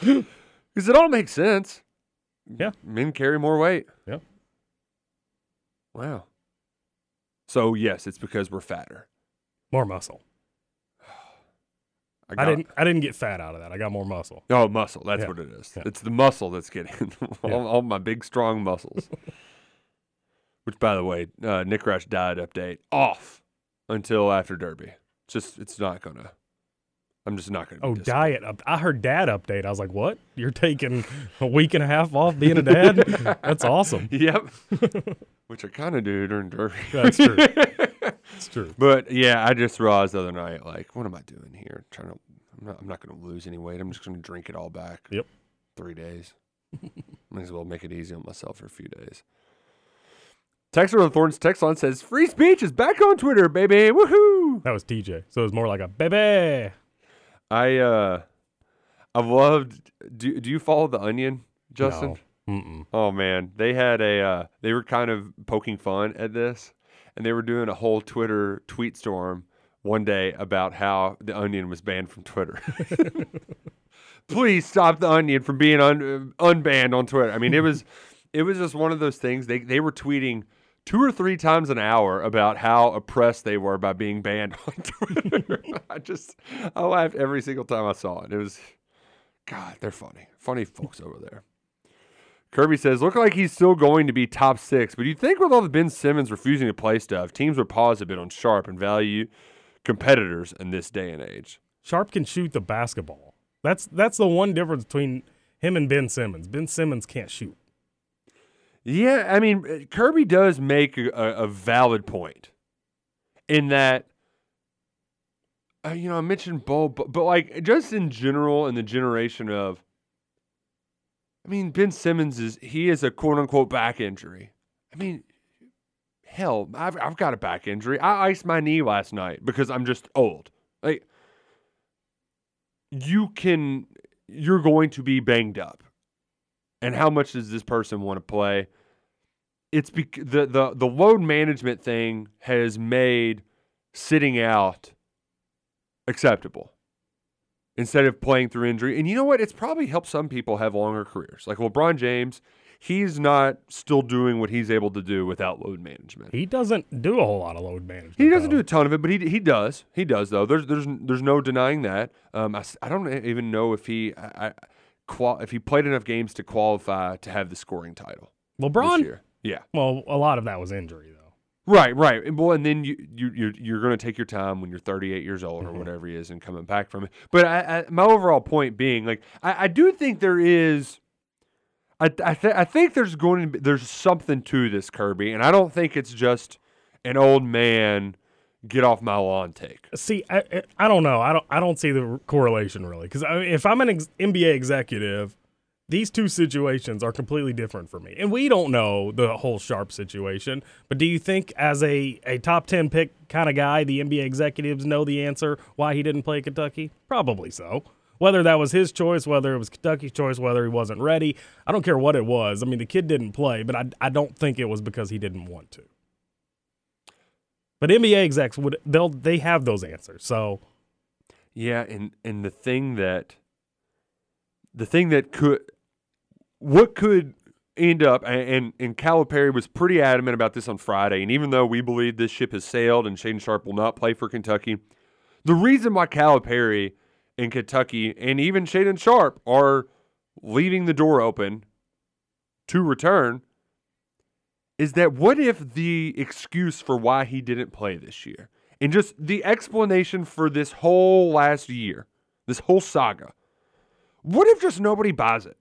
Because it all makes sense. Yeah. Men carry more weight. Yeah. Wow. So, yes, it's because we're fatter. More muscle. I didn't get fat out of that. I got more muscle. Oh, muscle. That's what it is. Yeah. It's the muscle that's getting all my big, strong muscles. Which, by the way, Nick Rush diet update off until after Derby. It's not going to. I'm just not going to. Oh, diet update. I heard dad update. I was like, what? You're taking a week and a half off being a dad? That's awesome. Yep. Which I kind of do during Derby. That's true. It's true. But, yeah, I just realized the other night, like, what am I doing here? I'm not going to lose any weight. I'm just going to drink it all back. Yep. 3 days. Might as well make it easy on myself for a few days. Texter on Thornton's text line says, free speech is back on Twitter, baby. Woohoo. That was TJ. So it was more like a baby. I've loved – do you follow The Onion, Justin? No. Mm-mm. Oh, man. They had they were kind of poking fun at this. And they were doing a whole Twitter tweet storm one day about how The Onion was banned from Twitter. Please stop The Onion from being unbanned on Twitter. I mean, it was just one of those things. They were tweeting 2 or 3 times an hour about how oppressed they were by being banned on Twitter. I laughed every single time I saw it. It was, God, they're funny. Funny folks over there. Kirby says, look like he's still going to be top 6, but you'd think with all the Ben Simmons refusing to play stuff, teams would pause a bit on Sharpe and value competitors in this day and age. Sharpe can shoot the basketball. That's the one difference between him and Ben Simmons. Ben Simmons can't shoot. Yeah, I mean, Kirby does make a valid point in that, I mentioned Bo, but like just in general in the generation of, I mean, Ben Simmons is a quote-unquote back injury. I mean, hell, I've got a back injury. I iced my knee last night because I'm just old. Like, you're going to be banged up. And how much does this person want to play? It's the load management thing has made sitting out acceptable. Instead of playing through injury. And you know what? It's probably helped some people have longer careers. Like LeBron James, he's not still doing what he's able to do without load management. He doesn't do a whole lot of load management. He doesn't do a ton of it, but he does. He does, though. There's no denying that. I don't even know if he played enough games to qualify to have the scoring title. LeBron? This year. Yeah. Well, a lot of that was injury, though. Right. Well, and then you're going to take your time when you're 38 years old or whatever he is and coming back from it. But my overall point being, like, I do think there is, I think there's going to be, there's something to this, Kirby, and I don't think it's just an old man get off my lawn take. See, I don't know. I don't see the correlation really, because if I'm an NBA executive. These two situations are completely different for me. And we don't know the whole Sharpe situation, but do you think as a top 10 pick kind of guy, the NBA executives know the answer why he didn't play Kentucky? Probably so. Whether that was his choice, whether it was Kentucky's choice, whether he wasn't ready, I don't care what it was. I mean, the kid didn't play, but I don't think it was because he didn't want to. But NBA execs, they have those answers, so... Yeah, and the thing that could end up, and Calipari was pretty adamant about this on Friday, and even though we believe this ship has sailed and Shane Sharpe will not play for Kentucky, the reason why Calipari and Kentucky and even Shane Sharpe are leaving the door open to return is that what if the excuse for why he didn't play this year and just the explanation for this whole last year, this whole saga, what if just nobody buys it?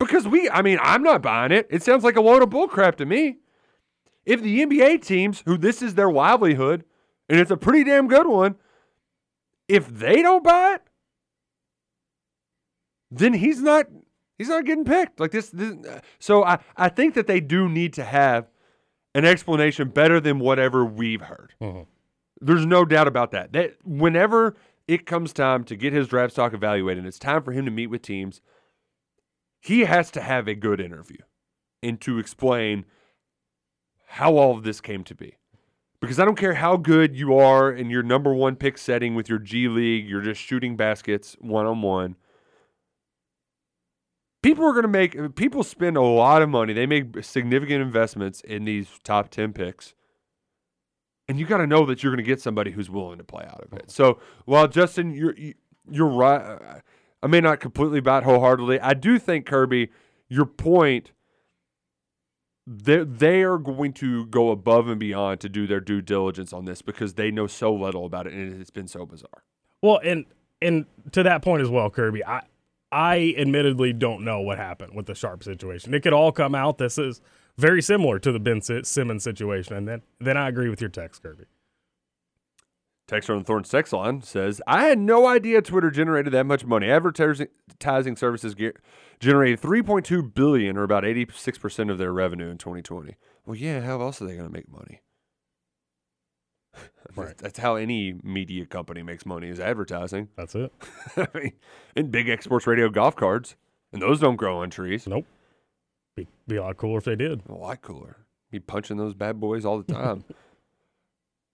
Because I'm not buying it. It sounds like a load of bullcrap to me. If the NBA teams, who this is their livelihood, and it's a pretty damn good one, if they don't buy it, then he's not getting picked. Like this so I think that they do need to have an explanation better than whatever we've heard. Mm-hmm. There's no doubt about that. That whenever it comes time to get his draft stock evaluated, and it's time for him to meet with teams, he has to have a good interview and to explain how all of this came to be. Because I don't care how good you are in your number one pick setting with your G League, you're just shooting baskets one-on-one. People spend a lot of money. They make significant investments in these top 10 picks. And you got to know that you're going to get somebody who's willing to play out of it. So, while Justin, you're right, I may not completely buy it wholeheartedly. I do think, Kirby, your point, they are going to go above and beyond to do their due diligence on this because they know so little about it, and it's been so bizarre. Well, and to that point as well, Kirby, I admittedly don't know what happened with the Sharpe situation. It could all come out. This is very similar to the Ben Simmons situation, and then I agree with your text, Kirby. Texter on the Thornton's text line says, I had no idea Twitter generated that much money. Advertising services generated $3.2 billion, or about 86% of their revenue in 2020. Well, yeah, how else are they going to make money? Right. That's how any media company makes money, is advertising. That's it. And Big X Sports Radio golf carts. And those don't grow on trees. Nope. Be a lot cooler if they did. A lot cooler. Be punching those bad boys all the time.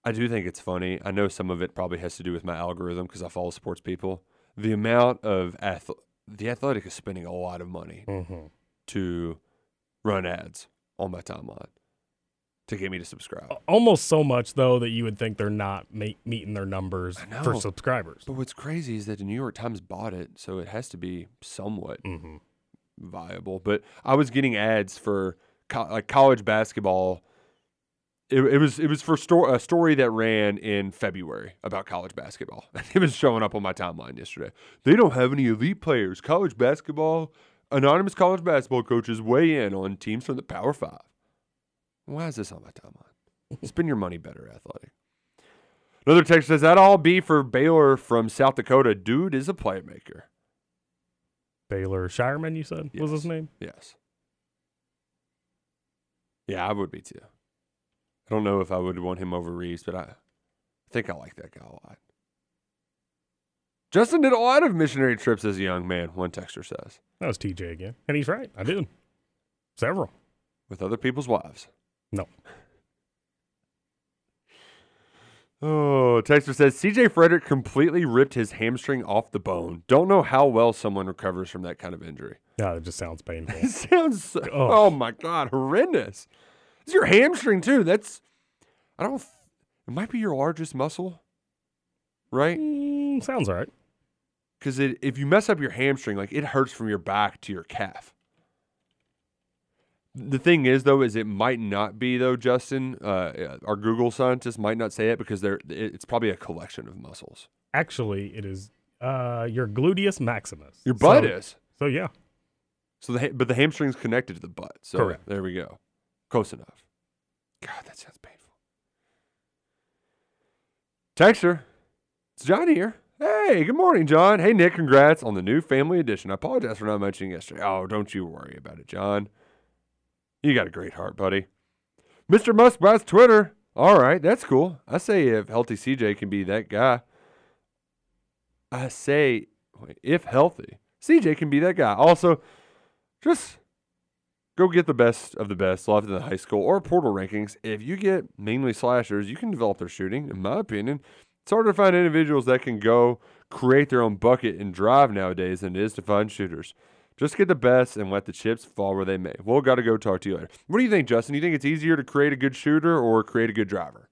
I do think it's funny. I know some of it probably has to do with my algorithm because I follow sports people. The amount of the Athletic is spending a lot of money to run ads on my timeline to get me to subscribe. Almost so much, though, that you would think they're not meeting their numbers for subscribers. But what's crazy is that the New York Times bought it, so it has to be somewhat viable. But I was getting ads for college basketball. It was for a story that ran in February about college basketball. It was showing up on my timeline yesterday. They don't have any elite players. College basketball, anonymous college basketball coaches weigh in on teams from the Power Five. Why is this on my timeline? Spend your money better, Athletic. Another text says, that'd all be for Baylor from South Dakota. Dude is a playmaker. Baylor Scheierman, you said, was his name? Yes. Yeah, I would be too. I don't know if I would want him over Reeves, but I think I like that guy a lot. Justin did a lot of missionary trips as a young man, one texter says. That was TJ again. And he's right. I did. Several. With other people's wives. No. Oh, texter says, C.J. Frederick completely ripped his hamstring off the bone. Don't know how well someone recovers from that kind of injury. Yeah, it just sounds painful. It sounds, oh my God, horrendous. It's your hamstring, too. It might be your largest muscle, right? Sounds all right. Because if you mess up your hamstring, like, it hurts from your back to your calf. The thing is, though, is it might not be, though, Justin. Our Google scientists might not say it because it's probably a collection of muscles. Actually, it is your gluteus maximus. Your butt is. So, yeah. But the hamstring's connected to the butt. So, correct. There we go. Close enough. God, that sounds painful. Texter, it's John here. Hey, good morning, John. Hey, Nick, congrats on the new family edition. I apologize for not mentioning yesterday. Oh, don't you worry about it, John. You got a great heart, buddy. Mr. Musk buys Twitter. All right, that's cool. I say if healthy, CJ can be that guy. Also, just go get the best of the best left in the high school or portal rankings. If you get mainly slashers, you can develop their shooting, in my opinion. It's harder to find individuals that can go create their own bucket and drive nowadays than it is to find shooters. Just get the best and let the chips fall where they may. We'll got to go talk to you later. What do you think, Justin? Do you think it's easier to create a good shooter or create a good driver?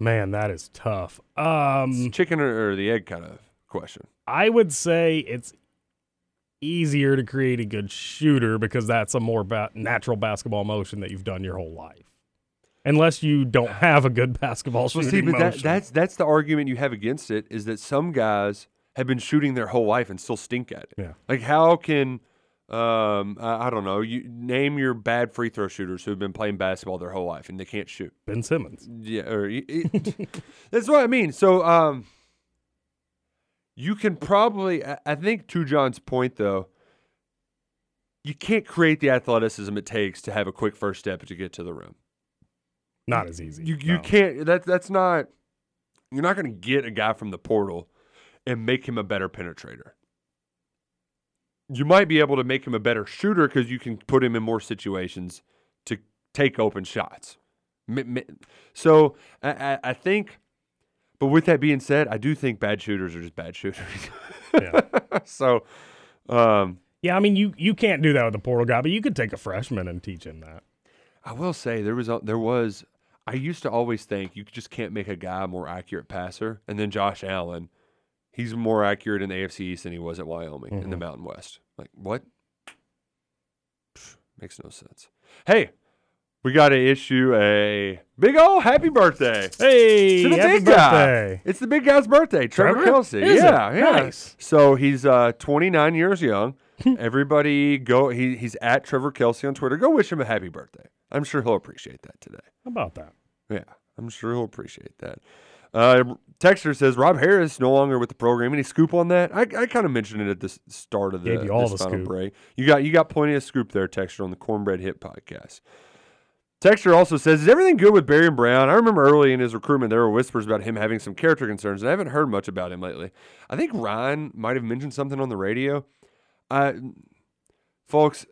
Man, that is tough. It's chicken or the egg kind of question. I would say it's easier to create a good shooter because that's a more natural basketball motion that you've done your whole life. Unless you don't have a good basketball shooting motion. That's the argument you have against it, is that some guys have been shooting their whole life and still stink at it. Yeah. Like, how can, I don't know, you name your bad free throw shooters who have been playing basketball their whole life and they can't shoot? Ben Simmons. Yeah. That's what I mean. So you can probably, I think to John's point, though, you can't create the athleticism it takes to have a quick first step to get to the rim. Not as easy. You can't. That's not. You're not going to get a guy from the portal and make him a better penetrator. You might be able to make him a better shooter because you can put him in more situations to take open shots. So I think. But with that being said, I do think bad shooters are just bad shooters. Yeah. So. Yeah, I mean, you can't do that with a portal guy, but you could take a freshman and teach him that. I will say there was. I used to always think you just can't make a guy a more accurate passer. And then Josh Allen, he's more accurate in the AFC East than he was at Wyoming in the Mountain West. Like, what? Makes no sense. Hey, we got to issue a big old happy birthday. Hey, happy birthday. It's the big guy's birthday, Trevor Kelsey. Yeah. Nice. So he's 29 years young. Everybody go. He's at Trevor Kelsey on Twitter. Go wish him a happy birthday. I'm sure he'll appreciate that today. How about that? Yeah, I'm sure he'll appreciate that. Texter says, Rob Harris no longer with the program. Any scoop on that? I kind of mentioned it at the start of the final scoop. Break. You got plenty of scoop there, Texter, on the Cornbread Hit podcast. Texter also says, is everything good with Barry and Brown? I remember early in his recruitment there were whispers about him having some character concerns, and I haven't heard much about him lately. I think Ryan might have mentioned something on the radio. Folks...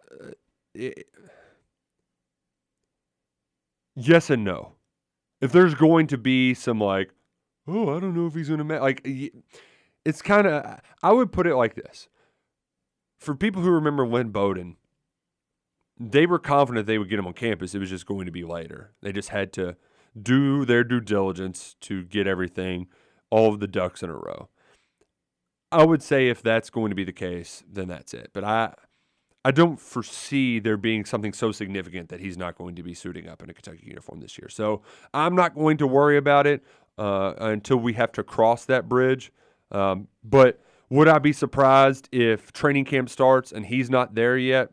Yes and no. If there's going to be some like, oh, I don't know if he's going to match. Like, it's kind of, I would put it like this. For people who remember Lynn Bowden, they were confident they would get him on campus. It was just going to be later. They just had to do their due diligence to get everything, all of the ducks in a row. I would say if that's going to be the case, then that's it. But I don't foresee there being something so significant that he's not going to be suiting up in a Kentucky uniform this year. So I'm not going to worry about it until we have to cross that bridge. But would I be surprised if training camp starts and he's not there yet?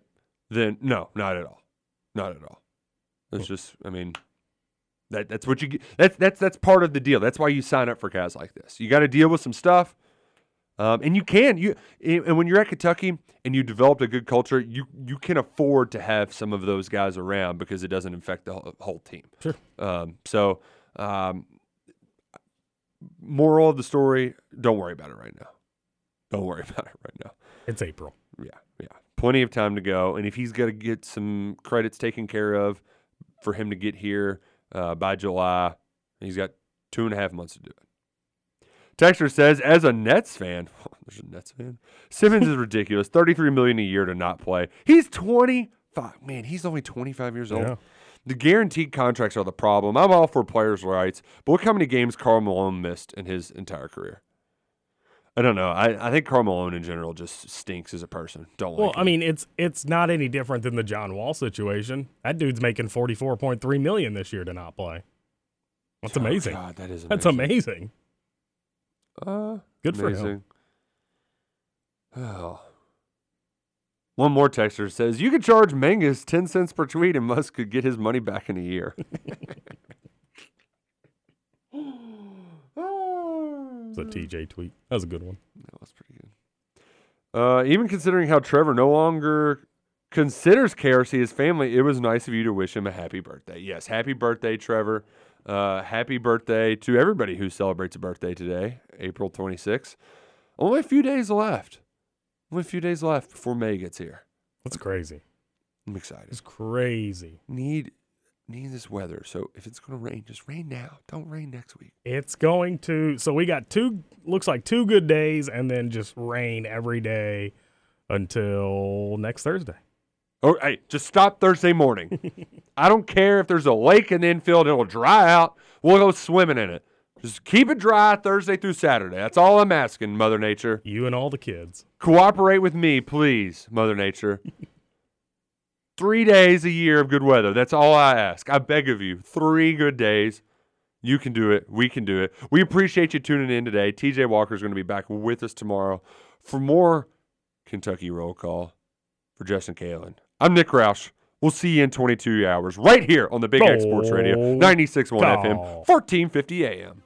Then no, not at all. Not at all. It's just, I mean, that's what you get. That's part of the deal. That's why you sign up for guys like this. You got to deal with some stuff. And you can, and when you're at Kentucky and you developed a good culture, you can afford to have some of those guys around because it doesn't affect the whole team. Sure. Moral of the story: don't worry about it right now. Don't worry about it right now. It's April. Yeah. Plenty of time to go. And if he's got to get some credits taken care of for him to get here by July, he's got 2.5 months to do it. Texter says, as a Nets fan, there's a Nets fan, Simmons is ridiculous. $33 million a year to not play. He's 25. Man, he's only 25 years old. Yeah. The guaranteed contracts are the problem. I'm all for players' rights, but look how many games Karl Malone missed in his entire career. I don't know. I think Karl Malone in general just stinks as a person. Well, I mean, it's not any different than the John Wall situation. That dude's making $44.3 million this year to not play. That's amazing. God, that is amazing. That's amazing. Good amazing. For him. Oh. One more texter says, you could charge Mangus 10 cents per tweet and Musk could get his money back in a year. It's a TJ tweet. That was a good one. That was pretty good. Even considering how Trevor no longer considers KRC his family, it was nice of you to wish him a happy birthday. Yes, happy birthday, Trevor. Happy birthday to everybody who celebrates a birthday today, April 26th. Only a few days left. Before May gets here. That's crazy. I'm excited. It's crazy. Need need this weather. So if it's going to rain, just rain now. Don't rain next week. It's going to. So we got two good days and then just rain every day until next Thursday. All right, just stop Thursday morning. I don't care if there's a lake in the infield. It'll dry out. We'll go swimming in it. Just keep it dry Thursday through Saturday. That's all I'm asking, Mother Nature. You and all the kids. Cooperate with me, please, Mother Nature. 3 days a year of good weather. That's all I ask. I beg of you. 3 good days. You can do it. We can do it. We appreciate you tuning in today. TJ Walker is going to be back with us tomorrow for more Kentucky Roll Call. For Justin Kalin, I'm Nick Roush. We'll see you in 22 hours right here on the Big X Sports Radio, 96.1 FM, 1450 AM.